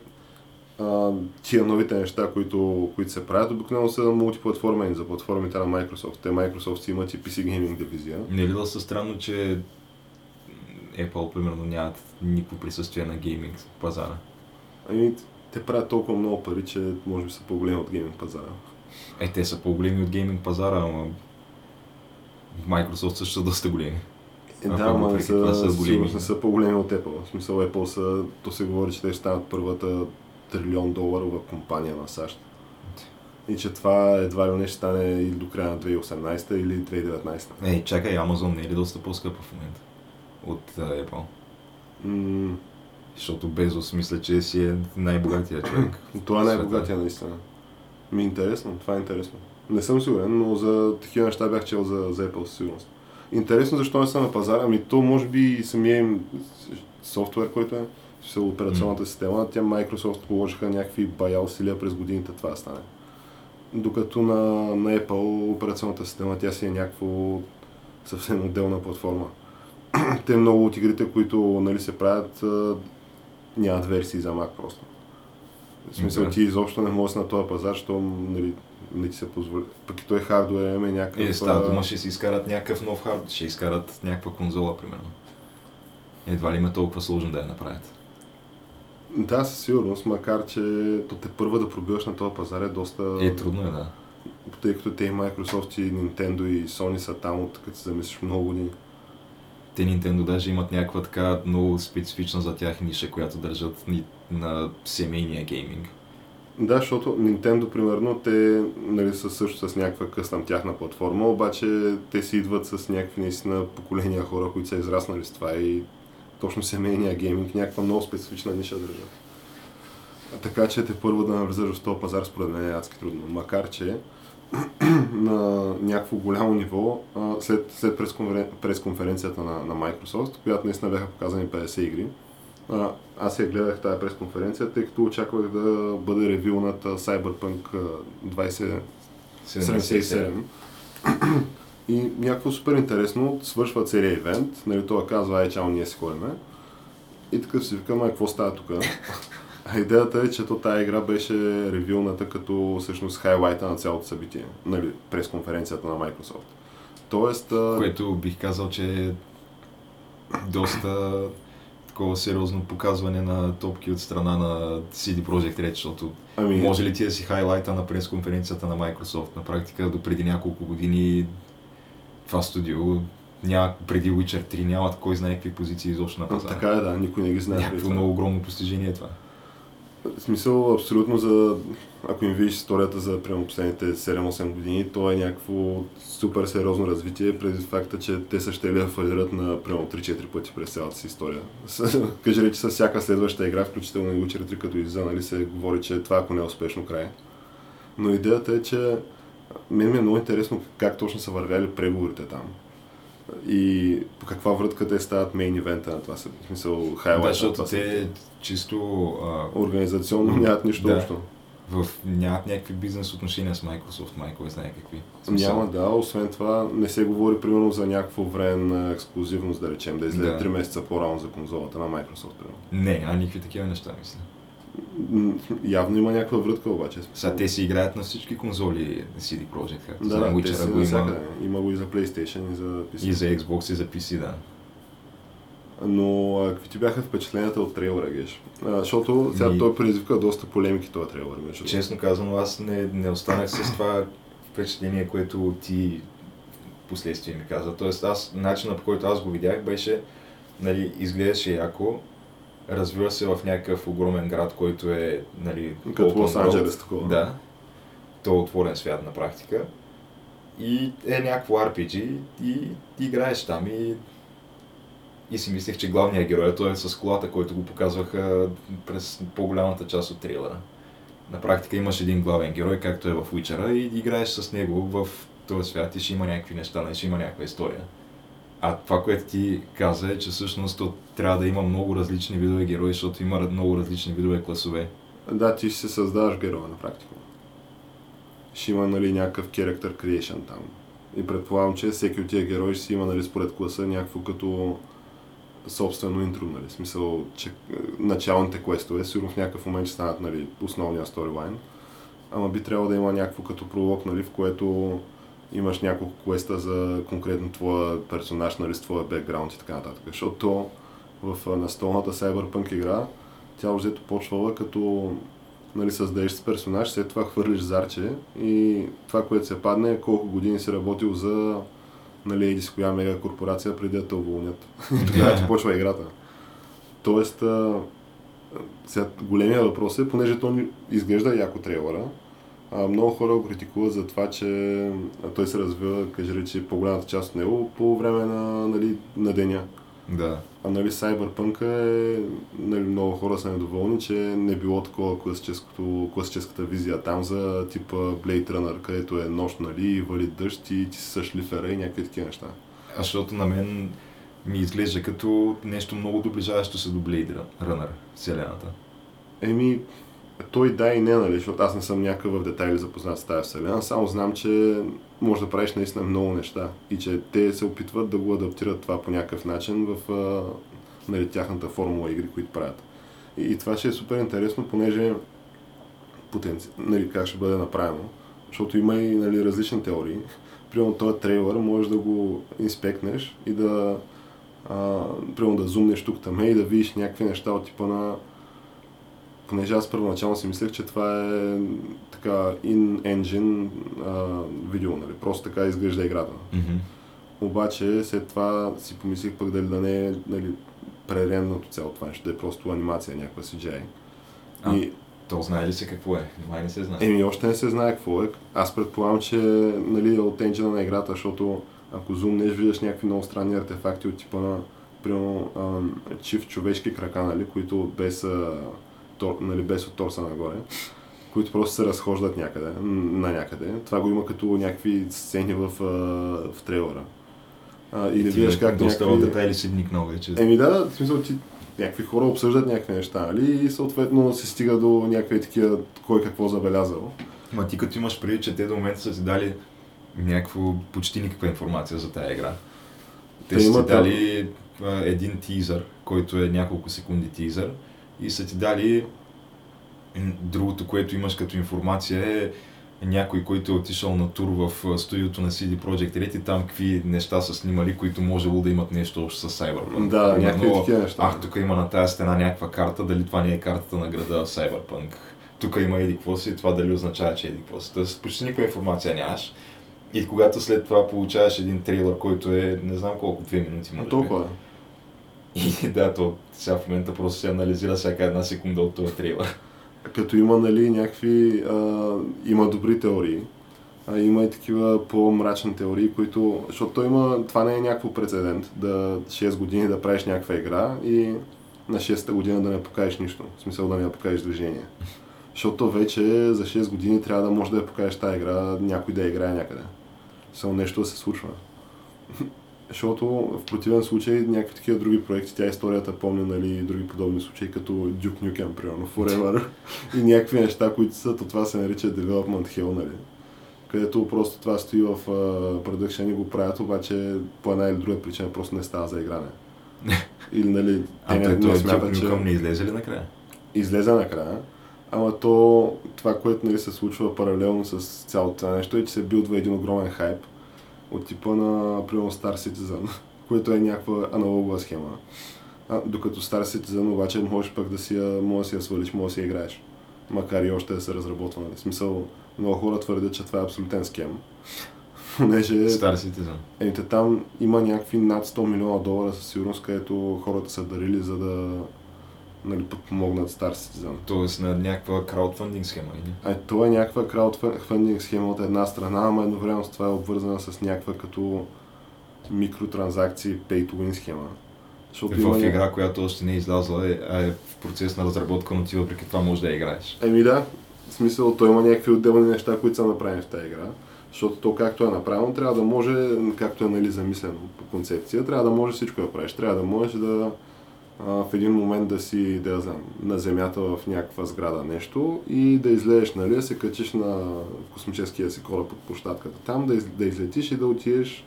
тия новите неща, които се правят, обикновено са мултиплатформени за платформите на Microsoft. Те Microsoft си имат и PC Gaming дивизия. Не е било са странно, че Apple, примерно, нямат никакво присъствие на гейминг пазара. Те правят толкова много пари, че може би са по-големи от гейминг пазара. Те са по-големи от гейминг пазара, ама Microsoft също са доста големи. Да, ама не са по-големи от Apple. В смисъл Apple са, то се говори, че те ще станат първата $1 трилион компания на САЩ. И че това едва ли не ще стане или до края на 2018 или 2019. Чакай, Amazon не е ли доста по-скъпа в момента от Apple? Защото Безос мисля, че си е най-богатия човек. Това е най-богатия наистина. Интересно, това е интересно. Не съм сигурен, но за такива неща бях чел за Apple със сигурност. Интересно защо не са на пазара, то може би самия им софтуер, който е операционната система, тя Microsoft положиха някакви баял усилия през годините това стане. Докато на Apple операционната система, тя си е някаква съвсем отделна платформа. Те много от игрите, които, нали, се правят, нямат версии за Mac просто. В смисъл, ти изобщо не можеш на този пазар, защото, нали, не ти се позволи. Пък и той хардуер има някакъв... става дума, ще си изкарат някакъв нов хардуер, ще изкарат някаква конзола, примерно. Едва ли има толкова сложно да я направят? Да, със сигурност, макар че тепърва да пробиваш на този пазар е доста... трудно е, да. Тъй като те и Microsoft, и Nintendo, и Sony са там, като се замислиш много години. Те Nintendo даже имат някаква така много специфична за тях ниша, която държат на семейния гейминг. Да, защото Nintendo, примерно, те, нали, са също с някаква къстъм тяхна платформа, обаче те си идват с някакви наистина поколения хора, които са израснали с това и точно семейния гейминг, някаква много специфична ниша държат. Така че те първо да навлизаш в този пазар според мен е адски трудно, макар че на някакво голямо ниво, след пресконференцията на Microsoft, която наистина бяха показани 50 игри, Аз я гледах тази пресконференция, тъй като очаквах да бъде ревилната Cyberpunk 2077. И някакво супер интересно, свършва целият ивент, нали, това казва, чао, ние си ходиме. И така си викам, какво става тук? А идеята е, че тази игра беше ревилната като всъщност хайлайта на цялото събитие, нали, пресконференцията на Microsoft. Тоест... Което бих казал, че е доста такова сериозно показване на топки от страна на CD Projekt Red, защото може ли тия си хайлайта на пресконференцията на Microsoft? На практика до преди няколко години това студио преди Witcher 3 нямат кой знае какви позиции изобщо на пазара. Така е, да, никой не ги знае. Някакво много огромно постижение това. В смисъл, абсолютно, за ако им видиш историята за примерно последните 7-8 години, то е някакво супер сериозно развитие преди факта, че те са ще ли да фалират на примерно 3-4 пъти през цялата си история. Кажи ли, че с всяка следваща игра, включително и Witcher 3 като излиза, нали, се говори, че това ако не е успешно, край. Но идеята е, че мен ми е много интересно как точно са вървяли преговорите там. И по каква врътка те стават мейн ивента на това събитие, в смисъл хайлайта. Да, защото те чисто... организационно нямат нищо общо. Да. Нямат някакви бизнес отношения с Microsoft, майко не знае какви. Няма, да, освен това не се говори примерно за някакво време на ексклузивност, да речем, да излезе 3 месеца по-рано за конзолата на Microsoft. Примерно. Не, никакви такива неща, мисля. Явно има някаква врътка обаче. Сега те си играят на всички конзоли CD Projekt, както да, знам, Witcher-а го има. Има го и за PlayStation, и за PC. И за Xbox, и за PC, да. Но какви ти бяха впечатленията от трейлера, Геш? Защото сега той предизвика доста полемики този трейлер. Честно казвам, аз не останах с това впечатление, което ти последствие ми каза. Тоест, начинът по който аз го видях беше, нали, изглеждаше яко. Развива се в някакъв огромен град, който е, нали, като Лос-Анджелес, такова. Да. То е отворен свят на практика. И е някакво RPG и играеш там и си мислех, че главният герой, той е с колата, който го показваха през по-голямата част от трейлера. На практика имаш един главен герой, както е в Witcher-а, и играеш с него в този свят и ще има някакви неща, ще има някаква история. А това, което ти каза, е, че всъщност трябва да има много различни видове герои, защото има много различни видове класове. Да, ти ще се създаваш героя на практика. Ще има, нали, някакъв character creation там. И предполагам, че всеки от тия герои ще си има, нали, според класа някакво като собствено интро, нали. В смисъл, че началните квестове сигурно в някакъв момент ще станат, нали, основния сторилайн. Ама би трябвало да има някакво като пролог, нали, в което имаш няколко квеста за конкретно твоя персонаж, нали, с твоя бекграунд и така нататък. Защото в настолната Cyberpunk игра тя взето почвала като, нали, създадеш с персонаж, след това хвърлиш зарче и това, което се падне, колко години си работил за, нали, еди с коя мега корпорация преди да те уволнят. Тогава ти почва играта. Тоест, големия въпрос е, понеже то изглежда яко трейлера, много хора го критикуват за това, че той се развива, кажа ли, че по-голямата част от него по време на, нали, на деня. Да. А, нали, Cyberpunk е, нали, много хора са недоволни, че не било такова класическата визия там за типа Blade Runner, където е нощ, нали, и вали дъжд и ти са шлифера и някакви такива неща. А защото на мен ми изглежда като нещо много доближаващо се до Blade Runner вселената. Той да и не, нали, защото аз не съм някакъв в детайли запознат с тази вселена, само знам, че може да правиш наистина много неща и че те се опитват да го адаптират това по някакъв начин в, нали, тяхната формула игри, които правят. И това ще е супер интересно, понеже нали, как ще бъде направено, защото има и, нали, различни теории. Примерно този трейлер можеш да го инспектнеш и да, примерно да зумнеш тук-таме и да видиш някакви неща от типа на... Понеже аз първоначално си мислех, че това е така in-engine видео, нали, просто така изглежда играта. Mm-hmm. Обаче след това си помислих пък дали да не е, нали, пререндното цяло това нещо, да е просто анимация, някаква CGI. То знае ли се какво е? Май не се знае. Още не се знае какво е. Аз предполагам, че, нали, е от енджина на играта, защото ако зумнеш, виждаш някакви много странни артефакти от типа на, примерно, чифт човешки крака, нали, които без... нали, без от торса нагоре, които просто се разхождат някъде, на някъде. Това го има като някакви сцени в трейлера. И не виждаш как доста детайли си вникнал вече. Да, в смисъл, ти някакви хора обсъждат някакви неща, нали? И съответно се стига до някакви такива, кой какво забелязал. Ма ти като имаш преди, че те до момента са ти дали някакво, почти никаква информация за тая игра. Те са ти дали един тизър, който е няколко секунди тизър, и са ти дали другото, което имаш като информация е някой, който е отишъл на тур в студиото на CD Projekt Red и там какви неща са снимали, които можело да имат нещо общо с Cyberpunk. Да, някакви такива неща. Ах, тук има на тая стена някаква карта, дали това не е картата на града Cyberpunk. Тук има еди какво си, това дали означава, че еди какво си. Тоест почти никаква информация нямаш. И когато след това получаваш един трейлър, който е не знам колко, 2 минути може. Толкова. И да, то сега в момента просто се анализира всяка една секунда от този трейлър. Като има, нали, някакви, има добри теории, има и такива по-мрачни теории, които, защото то има, това не е някакво прецедент, да 6 години да правиш някаква игра и на 6-та година да не покажеш нищо, в смисъл да не покажеш движение. Защото вече за 6 години трябва да можеш да я покажеш тази игра, някой да я играе някъде. Само нещо да се случва. Защото в противен случай някакви такива други проекти, тя историята помня, нали, други подобни случаи, като Duke Nukem, примерно, Forever и някакви неща, които са, то това се нарича Development Hell, нали, където просто това стои в продъкшен и го правят, обаче по една или друга причина просто не става за игране. Или, нали, не смятат, че... Duke Nukem не излезе ли накрая? Излезе накрая, ама то това, което, нали, се случва паралелно с цялото това нещо е, че се билдва един огромен хайп от типа на, примерно, Star Citizen, което е някаква аналогова схема. Докато Star Citizen обаче можеш пък да си я, може да си я свалиш, може да си я играеш. Макар и още да се разработва. В смисъл, много хора твърдят, че това е абсолютен схем. Понеже... Star Citizen. Ето там има някакви над $100 милиона със сигурност, където хората са дарили, за да, нали, подпомогнат Star Citizen. Тоест на някаква краудфандинг схема, или? Това е някаква краудфандинг схема от една страна, ама едновременно с това е обвързана с някаква като микротранзакции pay to win схема. Защото има игра, която още не е излязла, е в процес на разработка, но ти въпреки това можеш да я играеш. Еми да, в смисъл, той има някакви отделни неща, които са направени в тази игра. Защото то, както е направено, трябва да може, както е, нали, замислено по концепция, трябва да можеш всичко да правиш. Трябва да можеш да в един момент да си, да знам, на земята в някаква сграда нещо и да излезеш, нали, да се качиш на космическия си кораб под площадката там, да излетиш и да отидеш,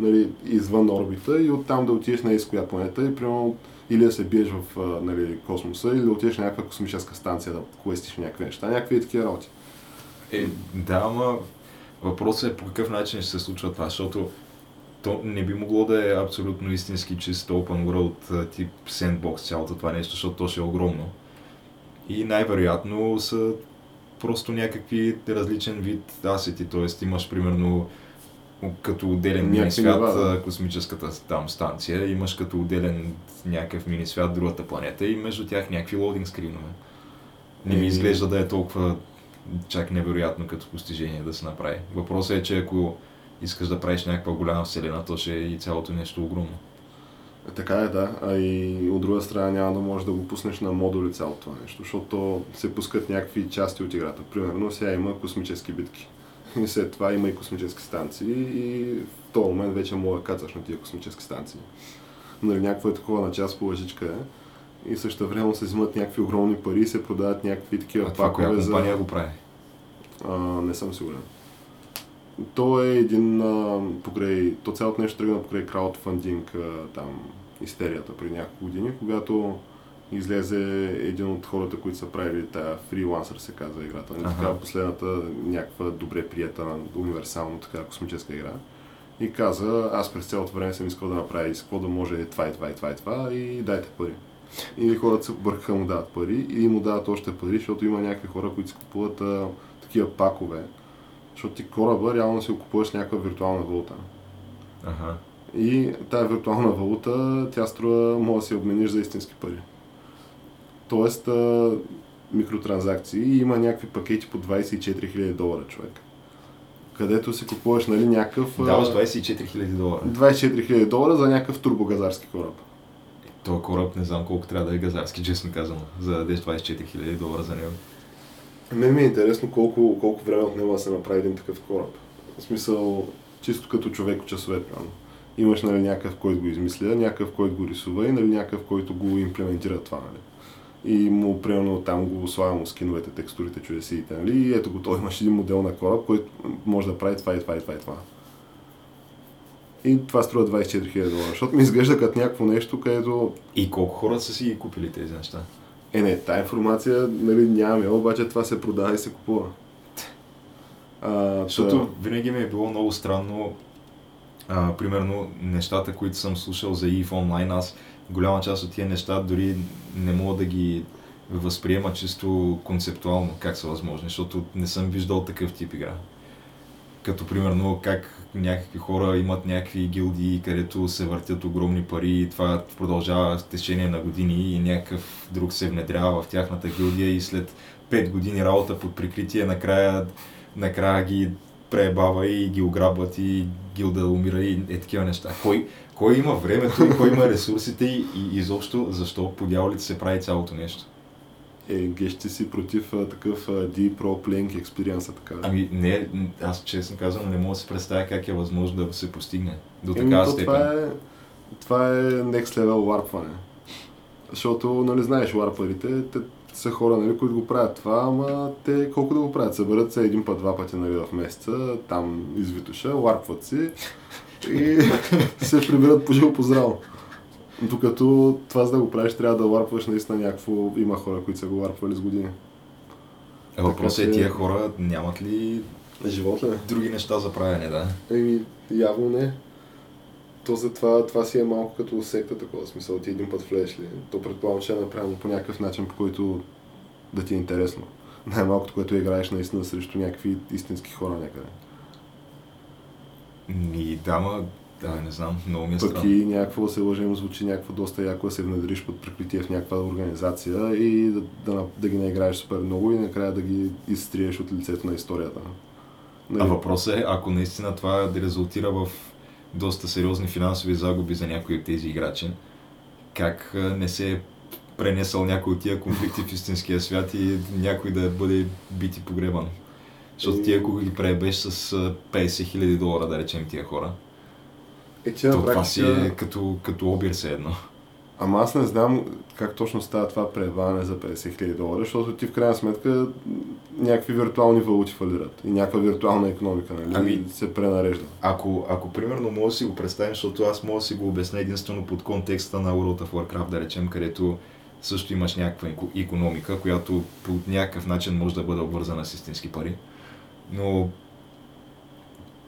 нали, извън орбита и оттам да отидеш на изкоя планета и примерно или да се биеш в, нали, космоса, или да отидеш на някаква космическа станция да квестиш някакви неща, някакви такива работи. Е, да, ама въпросът е по какъв начин ще се случва това, защото то не би могло да е абсолютно истински чист open world тип сендбокс цялото това нещо, защото то ще е огромно. И най-вероятно са просто някакви различен вид асети, т.е. имаш примерно като отделен мини-свят космическата там станция, имаш като отделен някакъв мини-свят другата планета и между тях някакви лоудинг скринове. Не ми изглежда да е толкова чак невероятно като постижение да се направи. Въпросът е, че ако искаш да правиш някаква голяма вселена, то ще е и цялото нещо огромно. Така е, да. А и от друга страна няма да можеш да го пуснеш на модули цялото това нещо, защото се пускат някакви части от играта. Примерно сега има космически битки. И след това има и космически станции и в този момент вече мога да кацаш на тия космически станции. Нали, някаква е такова на част по лъжичка е. И същевременно се взимат някакви огромни пари и се продават някакви такива пакове. Коя компания го прави? Не съм сигурен. То е един покрай, то цялото нещо тръгна покрай краудфандинг, там, истерията при няколко години, когато излезе един от хората, които са правили тая фрилансър, се казва играта. Ага. Така последната някаква добре приета, универсално така космическа игра. И каза, аз през цялото време съм искал да направя изко, да може това и това и това и това и дайте пари. И хората се бъркаха, му дават пари и му дават още пари, защото има някакви хора, които си купуват такива пакове. Защото ти кораба реално си купуваш някаква виртуална валута. Ага. И тая виртуална валута, тя струва, може да си обмениш за истински пари. Тоест, микротранзакции и има някакви пакети по $24,000, човек. Където си купуваш, нали, някакъв... Даваш $24,000. $24,000 за някакъв турбогазарски кораб. Той кораб не знам колко трябва да е газарски, честно казано, за да дадеш $24,000 за него. Мен ми е интересно колко време отнема да се направи един такъв кораб. В смисъл, чисто като човеко часове, правилно. Имаш нали, някакъв, който го измисля, някакъв, който го рисува и нали, някакъв, който го имплементира това. Нали. И му, примерно, там го славям скиновете, текстурите, чудесите. Нали. И ето го, той имаш един модел на кораб, който може да прави това и това и това и това. И това струва $24,000, защото ми изглежда като някакво нещо, където... И колко хора са си купили тези неща? Е, не, тая информация нали, нямаме, обаче това се продава и се купува. Защото винаги ми е било много странно, примерно нещата, които съм слушал за EVE Online, аз голяма част от тия неща дори не мога да ги възприема чисто концептуално как са възможни, защото не съм виждал такъв тип игра. Като примерно как някакви хора имат някакви гилдии, където се въртят огромни пари и това продължава в течение на години и някакъв друг се внедрява в тяхната гилдия и след 5 години работа под прикритие накрая ги пребава и ги ограбват и гилда умира и е такива неща. Кой има времето и кой има ресурсите и изобщо защо по дяволите се прави цялото нещо? Гещи си против такъв D Pro Playing Experience, така. Ами не, аз честно казвам, не мога да се представя как е възможно да се постигне до такава степен. Това е next level варпване. Защото, нали знаеш, варпарите, те са хора, нали, които го правят това, ама те колко да го правят? Съберат се един път, два пъти нали, в месеца, там извитоша, варпват си и се прибират по живо по здраво. Докато това за да го правиш, трябва да ларпваш наистина някакво... Има хора, които са го ларпвали с години. Въпросът е тия хора нямат ли живот ли? Други неща за правене, да? Явно не. То за това си е малко като секта, такова смисъл. Ти един път влезеш ли? То предполагам, че е направено по някакъв начин, по който да ти е интересно. Най-малкото, което играеш наистина срещу някакви истински хора някъде. Да, не знам, много ми е странно. Пък и някакво се лъжим звучи някакво доста яко да се внедриш под прикритие в някаква организация и да ги наиграеш супер много и накрая да ги изтриеш от лицето на историята. А въпросът е, ако наистина това да резултира в доста сериозни финансови загуби за някои от тези играчи, как не се е пренесъл някой от тия конфликти в истинския свят и някой да бъде бит и погребан? Защото ти ако ги пребеш с $50,000, да речем тия хора, това си е като обир се едно. Ама аз не знам как точно става това пребаване за $50,000, защото ти в крайна сметка някакви виртуални валути фалират и някаква виртуална икономика, нали? Се пренарежда. Ако примерно мога да си го представим, защото аз мога да си го обясня единствено под контекста на World of Warcraft, да речем, където също имаш някаква икономика, която по някакъв начин може да бъде обвързана с истински пари. Но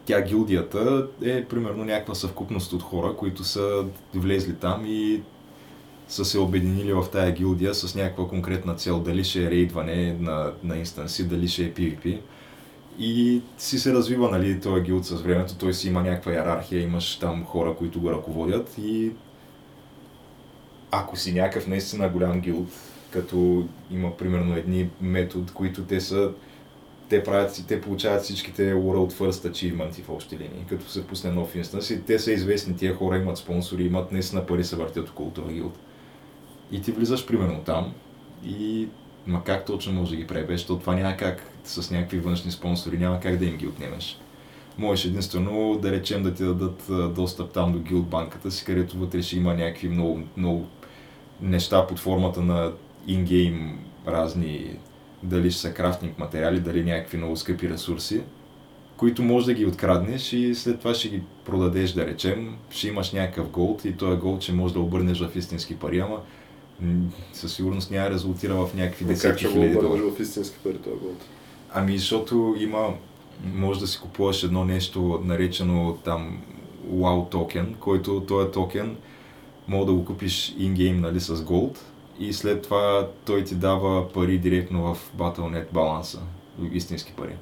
тя гилдията е примерно някаква съвкупност от хора, които са влезли там и са се обединили в тая гилдия с някаква конкретна цел, дали ще е рейдване на инстанси, дали ще е PvP. И си се развива, нали, този гилд с времето, той си има някаква йерархия, имаш там хора, които го ръководят и ако си някакъв наистина голям гилд, като има примерно едни метод, които те получават всичките World First Achievement в общи линии, като се пусне нов инстанс и те са известни, тия хора имат спонсори, имат наистина пари се въртят около това гилд. И ти влизаш примерно там и как точно може да ги пребеш, защото това няма как с някакви външни спонсори, няма как да им ги отнемеш. Можеш единствено да речем да ти дадат достъп там до гилд банката си, където вътре ще има някакви много, много неща под формата на ингейм разни, дали ще са крафтинг материали, дали някакви много скъпи ресурси, които може да ги откраднеш и след това ще ги продадеш, да речем, ще имаш някакъв голд и този голд ще можеш да обърнеш в истински пари, ама със сигурност няма резултира в някакви десетки хиляди долари. Как ще в истински пари този голд? Ами защото може да си купуваш едно нещо наречено там WoW токен, който този токен може да го купиш ингейм, нали, с голд, и след това той ти дава пари директно в Battle.net баланса, истински пари.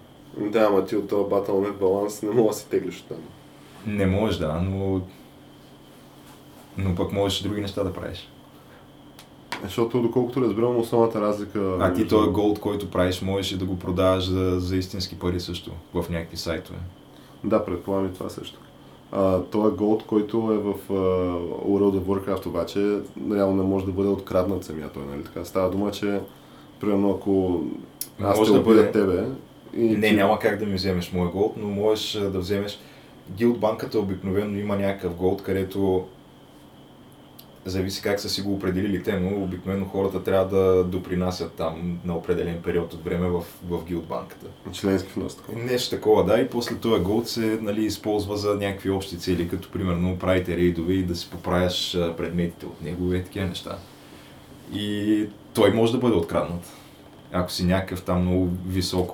Да, ама ти от този Battle.net баланс не мога да си теглиш от там. Не можеш, да, но пък можеш други неща да правиш. Защото доколкото разбирам основната разлика... А ти този голд, който правиш, можеш и да го продаваш за истински пари също, в някакви сайтове. Да, предполагам и това също. Той е голд, който е в World of Warcraft, обаче реално не може да бъде откраднат самия той, нали така? Става дума, че примерно ако аз може те да бъде тебе... И... Не, няма как да ми вземеш моя голд, но можеш да вземеш Гилд банката обикновено има някакъв голд, където зависи как са си го определили те, но обикновено хората трябва да допринасят там на определен период от време в гилд банката. Членски внос такова. Нещо такова, да, и после това голд се, нали, използва за някакви общи цели, като примерно правите рейдове и да си поправяш предметите от него и такива неща. И той може да бъде откраднат. Ако си някакъв там много висок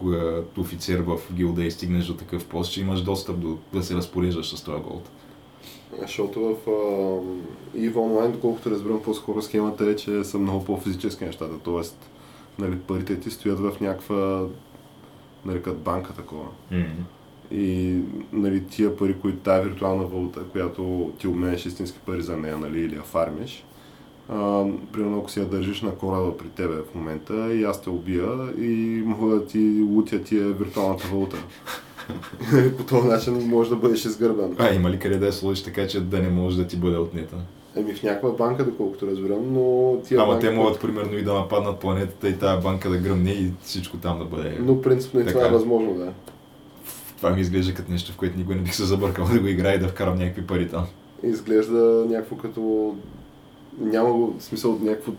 офицер в гилда и стигнеш до такъв пост, ще имаш достъп да се разпореждаш с този голд. Защото в EVE Online, доколкото разбирам по-скоро схемата е, че са много по-физически нещата, т.е. нали, парите ти стоят в някаква, нарекат, банка такова. Mm-hmm. И нали, тия пари, които тая виртуална валута, която ти обменеш истински пари за нея, нали, или я фармиш, примерно ако си я държиш на кораба при тебе в момента и аз те убия и мога да ти лутя тия виртуалната валута. По този начин може да бъдеш изгърбан. А, има ли къде да я сложиш така, че да не може да ти бъде отнета? Еми в някаква банка, доколкото разбирам, но тия банка... Ама те могат примерно и да нападнат планетата и тая банка да гръмне и всичко там да бъде... Но принципно и това е възможно, да. Това ми изглежда като нещо, в което никога не бих се забъркал да го играе и да вкарам някакви пари там. Изглежда някакво като... Няма смисъл от някакво...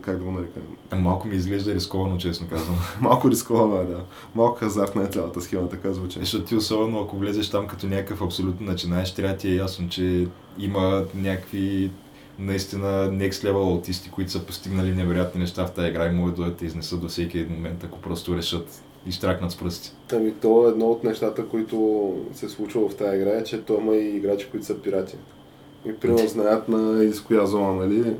Как да го нарекам? Малко ми изглежда рисковано, честно казвам. Малко рисковано е, да. Малко хазартна е цялата схема, така звучи. Защото ти особено, ако влезеш там като някакъв абсолютно начинаеш, трябва ти е ясно, че има някакви наистина next level аутисти, които са постигнали невероятни неща в тази игра и могат да те изнесат до всеки един момент, ако просто решат и штракнат с пръсти. Ами то е едно от нещата, които се случва в тази игра, е, че то има и играчи, които са пирати. И примерно знаят на из коя зона, нали?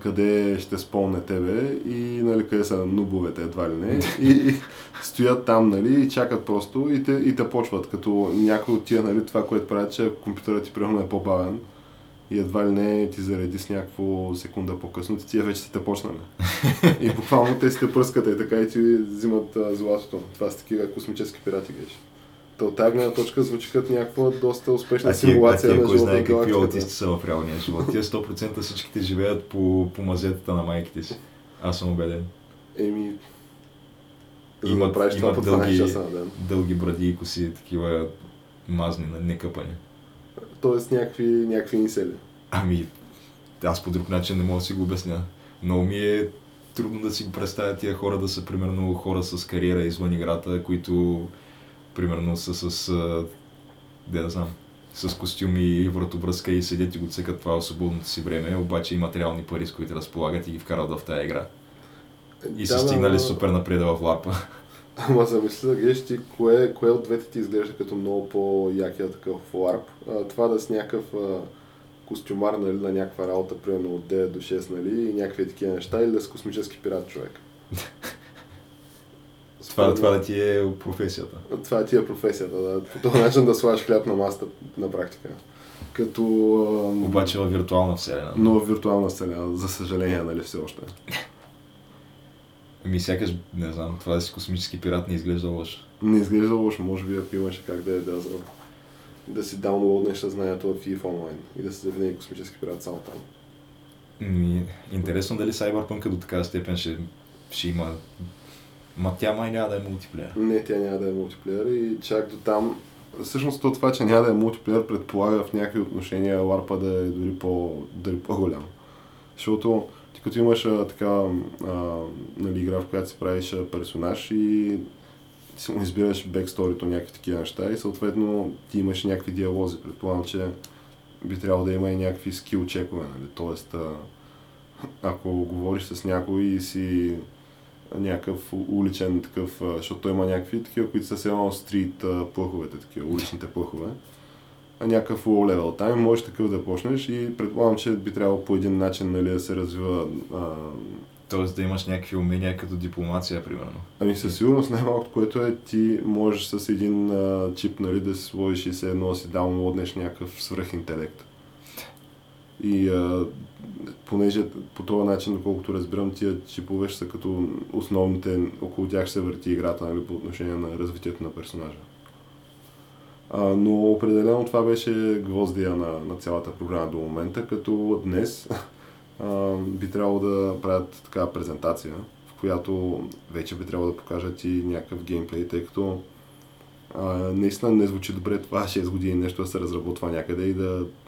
Къде ще спомне тебе и нали, къде са нубовете, едва ли не, и стоят там, нали, и чакат просто и те почват, като някой от тия, нали, това, което правят, че компютърът ти примерно е по-бавен и едва ли не ти зареди с някакво секунда по-късно, тия вече са те почнали. И буквално те си те пръскат и така и ти взимат златото. Това са такива космически пирати, геш. От тази гледна точка звучи като някаква доста успешна симулация на живота. Ако знае какви аутисти са в реалния живот, тия 100% всичките живеят по мазетата на майките си. Аз съм убеден. Еми... Имат дълги бради и коси, такива мазни, некъпани. Тоест някакви нисели. Ами, аз по друг начин не мога да си го обясня. Но ми е трудно да си го представя тия хора да са примерно хора с кариера извън играта, които... Примерно с костюми и вратовръзка и седят и го цъкат това в свободното си време, обаче имат реални пари, с които разполагат и ги вкарат в тая игра. И да, са стигнали супер напреда в лапа. Ама замисли да гледаш ти, кое от двете ти изглежда като много по-якия такъв ларп. Това да с някакъв костюмар, нали, на някаква работа, примерно от 9 до 6, нали, и някакви такива неща, или да с космически пират човек. Това да ти е професията. Това ти е професията, да. По този начин да слагаш хляб на масата на практика. Като... Обаче във виртуална вселена. Но във виртуална вселена, за съжаление, нали все още. Ами сякаш, не знам, това да си космически пират не изглежда лошо. Не изглежда лошо, може би ако имаше как да е да си даунлоуднеш знанието в EVE онлайн и да се завине космически пират само там. Интересно дали Cyberpunk до такава степен ще има... Ма тя май няма да е мултиплеер. Не, тя няма да е мултиплеер и чак до там... Всъщност това, че няма да е мултиплеер, предполага в някакви отношения ларпа да е дори по-голям. Защото ти като имаш така нали, игра, в която си правиш персонаж и ти си му избираш бексторито, някакви такива неща и съответно ти имаш някакви диалози. Предполагам, че би трябвало да има и някакви скил чекове, нали? Тоест, ако говориш с някой и си... някакъв уличен такъв, защото има някакви такива, които са седно стрит плъховете, такива уличните плъхове, а някакъв лоу левел там и можеш такъв да почнеш и предполагам, че би трябвало по един начин, нали, да се развива... Тоест да имаш някакви умения като дипломация, примерно. Ами със сигурност най-малкото, което е ти можеш с един чип, нали, да си сложиш и се едно си даунлоднеш някакъв свръхинтелект. И понеже по този начин, доколкото разбирам, тия чипове са като основните, около тях се върти играта, нали, по отношение на развитието на персонажа. Но определено това беше гвоздия на цялата програма до момента, като днес би трябвало да правят такава презентация, в която вече би трябвало да покажат и някакъв геймплей, тъй като Наистина не звучи добре това 6 години нещо да се разработва някъде и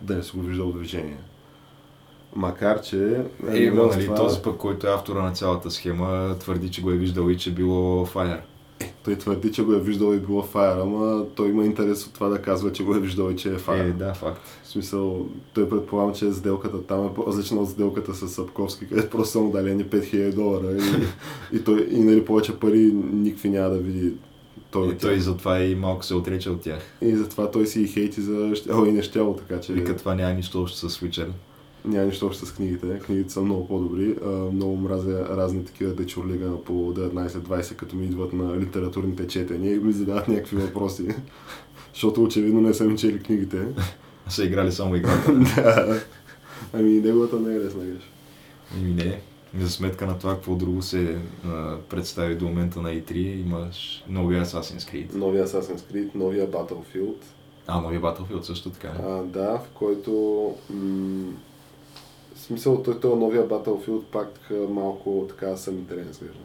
да не се го вижда от движение. Макар че... нали, този пък, който е автора на цялата схема, твърди, че го е виждал и че било Fire. Той твърди, че го е виждал и било Fire, ама той има интерес от това да казва, че го е виждал и че е Fire. Да, факт. В смисъл, той предполагам, че сделката там е по-различна от сделката с Сапковски, където просто са му далени $5000 и той, и нали, повече пари никакви няма да види. Той затова и малко се отрече от тях. И затова той си и хейти за щяло и не щяло, така че... Вика, това няма нищо общо с Witcher. Няма нищо общо с книгите. Книгите са много по-добри. Много мразя разни такива дечурлига по 19-20, като ми идват на литературните четения и ми задават някакви въпроси. Защото очевидно не съм чели книгите. Са играли само играта. Да. Ами неговата не е лесна греш. Ами не. За сметка на това, какво друго се представи до момента на E3, имаш новия Assassin's Creed. Новия Assassin's Creed, новия Battlefield. Новия Battlefield също така. Да, в който... в смисъл, той новия Battlefield пак малко така самотерен изглежда.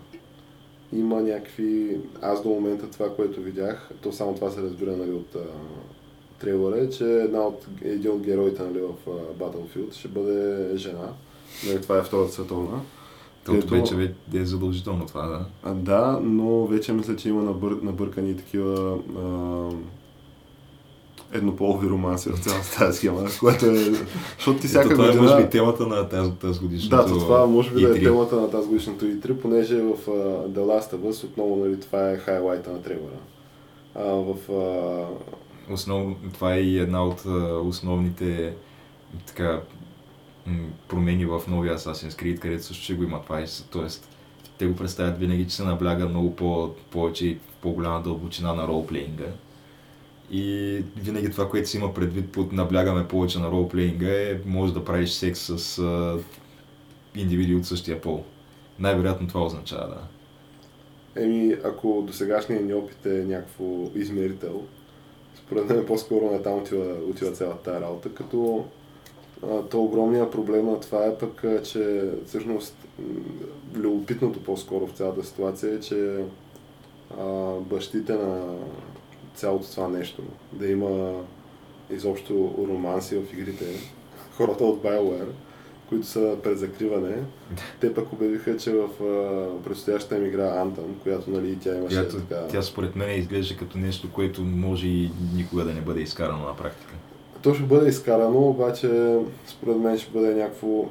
Има някакви... Аз до момента това, което видях, то само това се разбира, нали, от трейлера е, че един от героите, нали, в Battlefield ще бъде жена. Нали, това е Втората световна. Тото вече е задължително това, да? Да, но вече мисля, че има набъркани такива еднополови романси в цялата тази схема, което е... Защото ти всяка година... Това е, може би, темата на тази годишното E3. Да, това може би да е темата на тази годишното E3, понеже в The Last of Us отново, нали, това е хайлайта на трейлера. Това е и една от основните така... промени в новия Assassin's Creed, където също ще го има това. Т.е. те го представят винаги, че се набляга много повече и по-голяма дълбочина на ролплеинга. И винаги това, което си има предвид под наблягаме повече на ролплеинга, е може да правиш секс с индивиди от същия пол. Най-вероятно това означава, да. Ако досегашният ни опит е някакво измерител, според мен по-скоро натам отива цялата тази работа, като то огромният проблем на това е пък, че всъщност любопитното по-скоро в цялата ситуация е, че бащите на цялото това нещо, да има изобщо романси в игрите, хората от BioWare, които са пред закриване, те пък обявиха, че в предстоящата им игра Anthem, която, нали, тя имаше така... Тя според мен изглежда като нещо, което може и никога да не бъде изкарано на практика. То ще бъде изкарано, обаче според мен ще бъде някакво...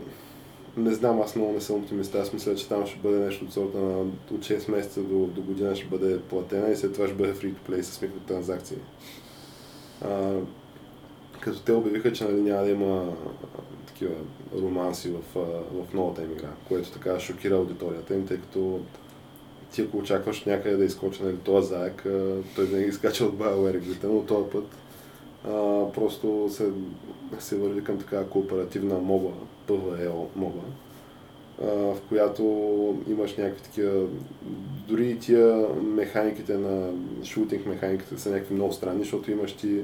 Не знам, аз много не съм оптимист, аз мисля, че там ще бъде нещо от сорта на от 6 месеца до година ще бъде платена и след това ще бъде free-to-play с микротранзакции. Като те обявиха, че, нали, няма да има такива романси в новата им игра, което така шокира аудиторията им, тъй като ти ако очакваш някъде да изкоча, нали, този заек, той винаги изкача от BioWare, но този път просто се върви към такава кооперативна моба, PvE моба, в която имаш някакви такива... Дори и тия механиките на шутинг механиките са някакви много странни, защото имаш ти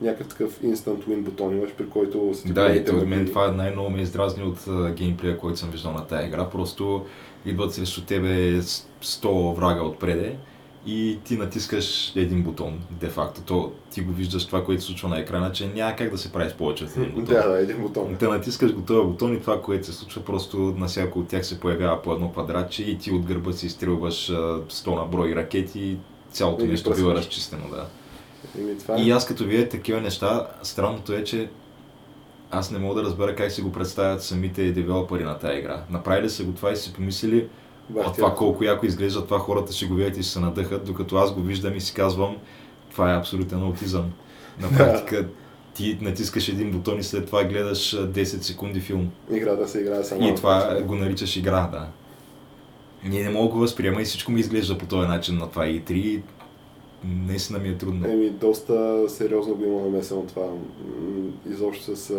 някакъв такъв instant win бутон, имаш, при който... Да, и от мен това най-много ме издразни от геймплея, който съм виждал на тая игра. Просто идват срещу тебе 100 врага отпреде и ти натискаш един бутон, де-факто. Ти го виждаш това, което се случва на екрана, че няма как да се правиш повече от един бутон. Да, един бутон. Те натискаш го този бутон и това, което се случва, просто на всяко от тях се появява по едно квадратче и ти от гърба си изстрелваш 100 на брой ракети и цялото нещо бива разчистено. Да. И аз като видя такива неща, странното е, че аз не мога да разбера как си го представят самите девелопери на тази игра. Направили са го това и си помислили, това колко яко изглежда, това хората ще го видят и ще се надъхат, докато аз го виждам и си казвам, това е абсолютен аутизъм. На практика ти натискаш един бутон и след това гледаш 10 секунди филм. Играта се играе сама. И това го наричаш игра, да. Ние не мога да възприема и всичко ми изглежда по този начин на това E3. Наистина ми е трудно. Доста сериозно го има намесено това. Изобщо с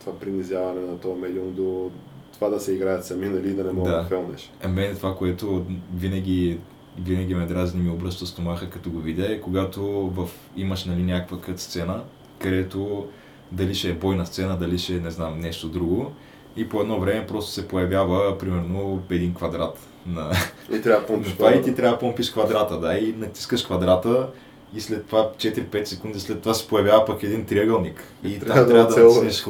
това принизяване на този медиум до това да се играят сами, нали, да не мога да филмнеш. Мен това, което винаги ме дразни, ми обръща стомаха, като го видя, е когато имаш, нали, някаква кът сцена, където дали ще е бойна сцена, дали ще е, не знам, нещо друго. И по едно време просто се появява, примерно, един квадрат. И ти трябва да помпиш квадрата, да, и натискаш квадрата и след това 4-5 секунди след това се появява пък един триъгълник. И трябва да натиснеш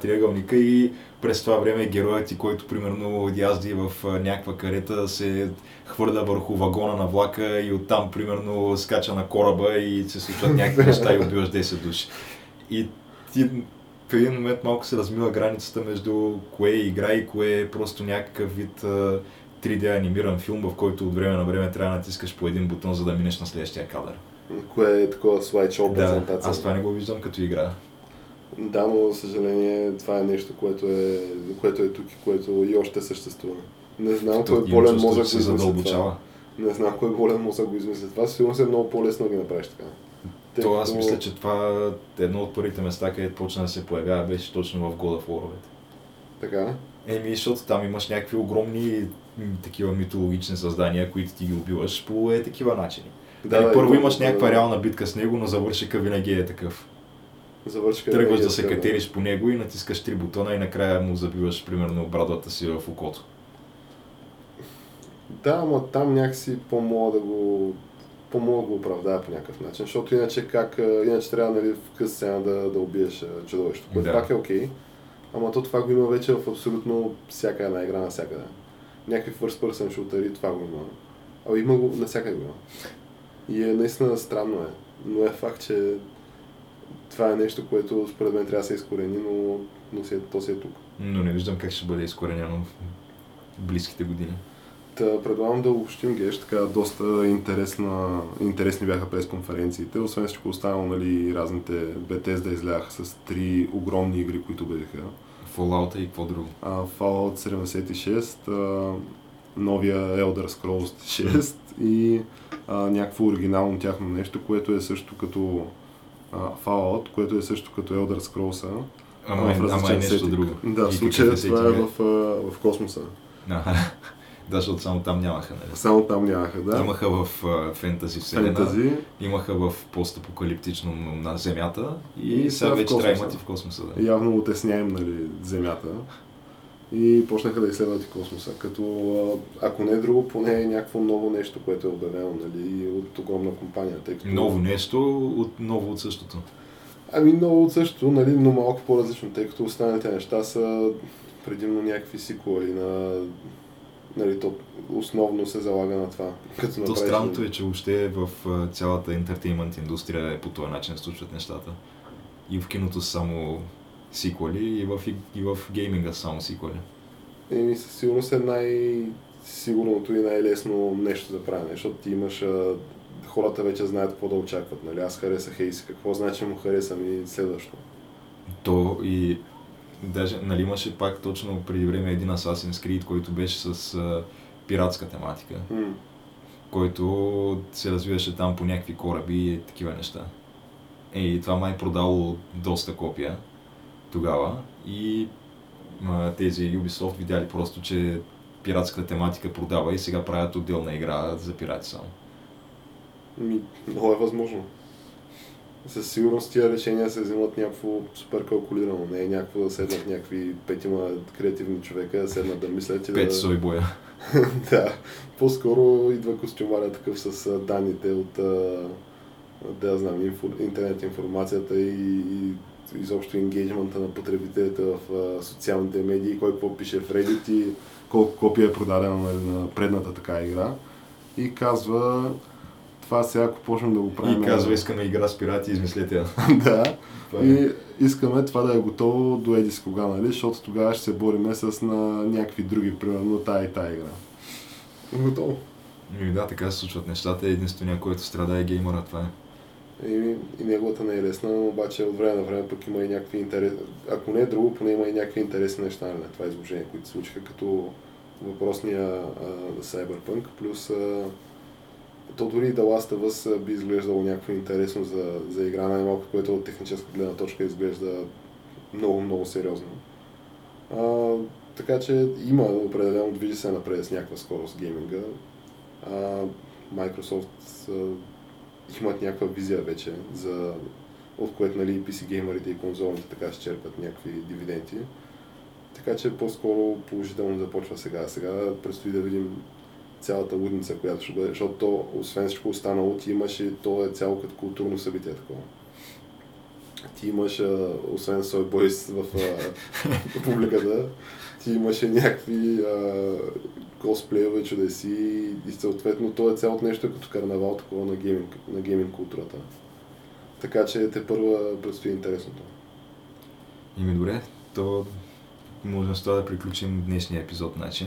триъгълника и през това време героят ти, който примерно язди в някаква карета, се хвърля върху вагона на влака и оттам примерно скача на кораба и се случват някакви неща и убиваш 10 души. И ти в един момент малко се размива границата между кое е игра и кое е просто някакъв вид 3D анимиран филм, в който от време на време трябва да натискаш по един бутон, за да минеш на следващия кадър. Кое е такова слайдшоу презентация. Да, аз това не го виждам като игра. Да, но за съжаление това е нещо, което е тук и което и още съществува. Не знам кой болен мозък се задълбочава. Не знам кой болен мозък го измисли това, сигурно е много по-лесно ги направиш така. Това аз мисля, че това е едно от първите места, където почна да се появява, беше точно в God of War-овете. Така? Еми, защото там имаш някакви огромни такива митологични създания, които ти ги убиваш по такива начини. Да, нали, първо имаш някаква реална битка с него, но завършека винаги е такъв. Тръгваш да се катериш по него и натискаш 3 бутона и накрая му забиваш примерно брадвата си в окото. Да, но там някакси по-мога да го оправдая по някакъв начин, защото иначе трябва нали, в къс сцена да убиеш чудовището, което пак е окей. Ама то това го има вече в абсолютно всяка една игра навсякъде. Някакви first person shooter, това го има. А има го навсякъде го има. И наистина странно е, но е факт, че това е нещо, което според мен трябва да се изкорени, но то си е тук. Но не виждам как ще бъде изкоренено в близките години. Предлагам да общим геш, така доста интересни бяха пресконференциите, освен всичко останало, нали, разните BTS да изляха с 3 огромни игри, които бъдеха. Fallout и какво друго? Fallout 76, новия Elder Scrolls 6 и някакво оригинално тяхно нещо, което е също като Fallout, което е също като Elder Scrolls-а. Ама е нещо друго. Да, в случая това е в космоса. Да, защото само там нямаха, нали? Само там нямаха, да. Имаха в фентази вселена, имаха в постапокалиптично на Земята и сега вече трябва имат и в космоса. Да. Явно отесняем, нали, Земята и почнаха да изследват и космоса, като ако не е друго, поне е някакво ново нещо, което е обявено, нали, от огромна компания. Като... Ново нещо, ново от същото? Ами ново от същото, нали, но малко по-различно, тъй като останалите неща са предимно някакви сиквели на... Нали, то основно се залага на това. То странното е, че въобще в цялата ентертеймент индустрия е по този начин случват нещата. И в киното само сиквели, и в гейминга само сиквели. Еми със сигурност е най-сигурното и най-лесно нещо за правене, защото ти имаш... Хората вече знаят какво да очакват, нали? Аз харесах Ейси, какво значи му харесам и следващо. То и... Даже, нали, имаше пак точно преди време един Assassin's Creed, който беше с пиратска тематика, който се развиваше там по някакви кораби и такива неща. И това май продало доста копия тогава и тези Ubisoft видяли просто, че пиратската тематика продава и сега правят отделна игра за пирати само. Много е възможно. Със сигурност тия решения се взимат някакво супер калкулирано. Не е някакво да седнат някакви 5 креативни човека, да седнат да мислят и да... 5 сой боя. Да. По-скоро идва костюмаря такъв с данните от да знам, интернет информацията и изобщо енгейджмента на потребителите в социалните медии, кой какво пише в Reddit и колко копия е продадено на предната така игра. И казва... Това сега, ако почнем да го правим... И казва, искаме игра с пирати, измислете я. Да, и искаме това да е готово до едис кога, нали, защото тогава ще се бориме с някакви други, примерно тая игра. Готово. И да, така се случват нещата, единственият, който страда е геймера, това е. И неговата не е лесна, но обаче от време на време пък има и някакви интересни... Ако не е друго, поне има и някакви интересни неща на това изложение, които случиха, като въпросния Cyberpunk, плюс... То дори The Last of Us би изглеждало някакво интересно за игра, най-малко, което от техническа гледна точка изглежда много-много сериозно. Така че има определено, движи се напред с някаква скорост гейминга. Microsoft имат някаква визия вече, от което нали, PC геймерите и конзолните така ще черпят някакви дивиденти. Така че по-скоро положително започва сега. Сега предстои да видим цялата лудница, която ще бъде, защото то, освен всичко останало, ти имаш и то е цяло като културно събитие такова. Ти имаш, освен Сой Бойс в публиката, ти имаше някакви косплееве, чудеси и съответно то е цялото нещо като карнавал такова на гейминг, на гейминг културата. Така че те първа предстои интересното. Ими добре, то можем с това да приключим днешния епизод, значи.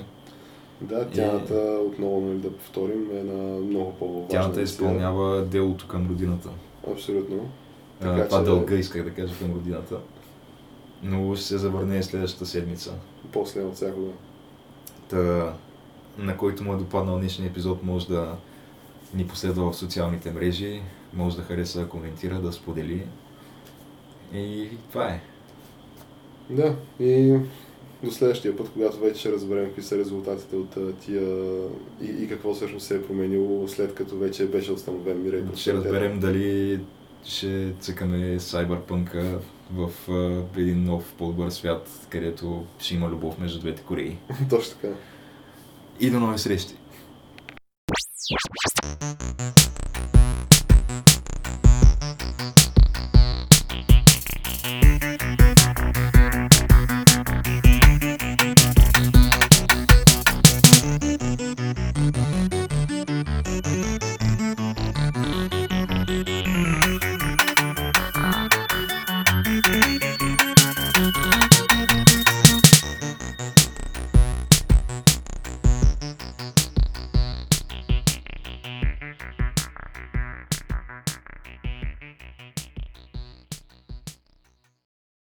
Да, тяната отново да повторим е на много по-важна. Тяната изпълнява делото към родината. Абсолютно. Така, това че... дълга исках да кажа към родината. Но ще се завърне следващата седмица. После от всякога. Та, на който му е допаднал днешния епизод, може да ни последва в социалните мрежи, може да хареса, да коментира, да сподели. И това е. Да, и до следващия път, когато вече ще разберем какви са резултатите от тия и какво всъщност се е променило, след като вече беше установен мира. Ще разберем дали ще цъкаме Cyberpunk-а в един нов, по-добър свят, където ще има любов между двете Кореи. Точно така. И до нови срещи!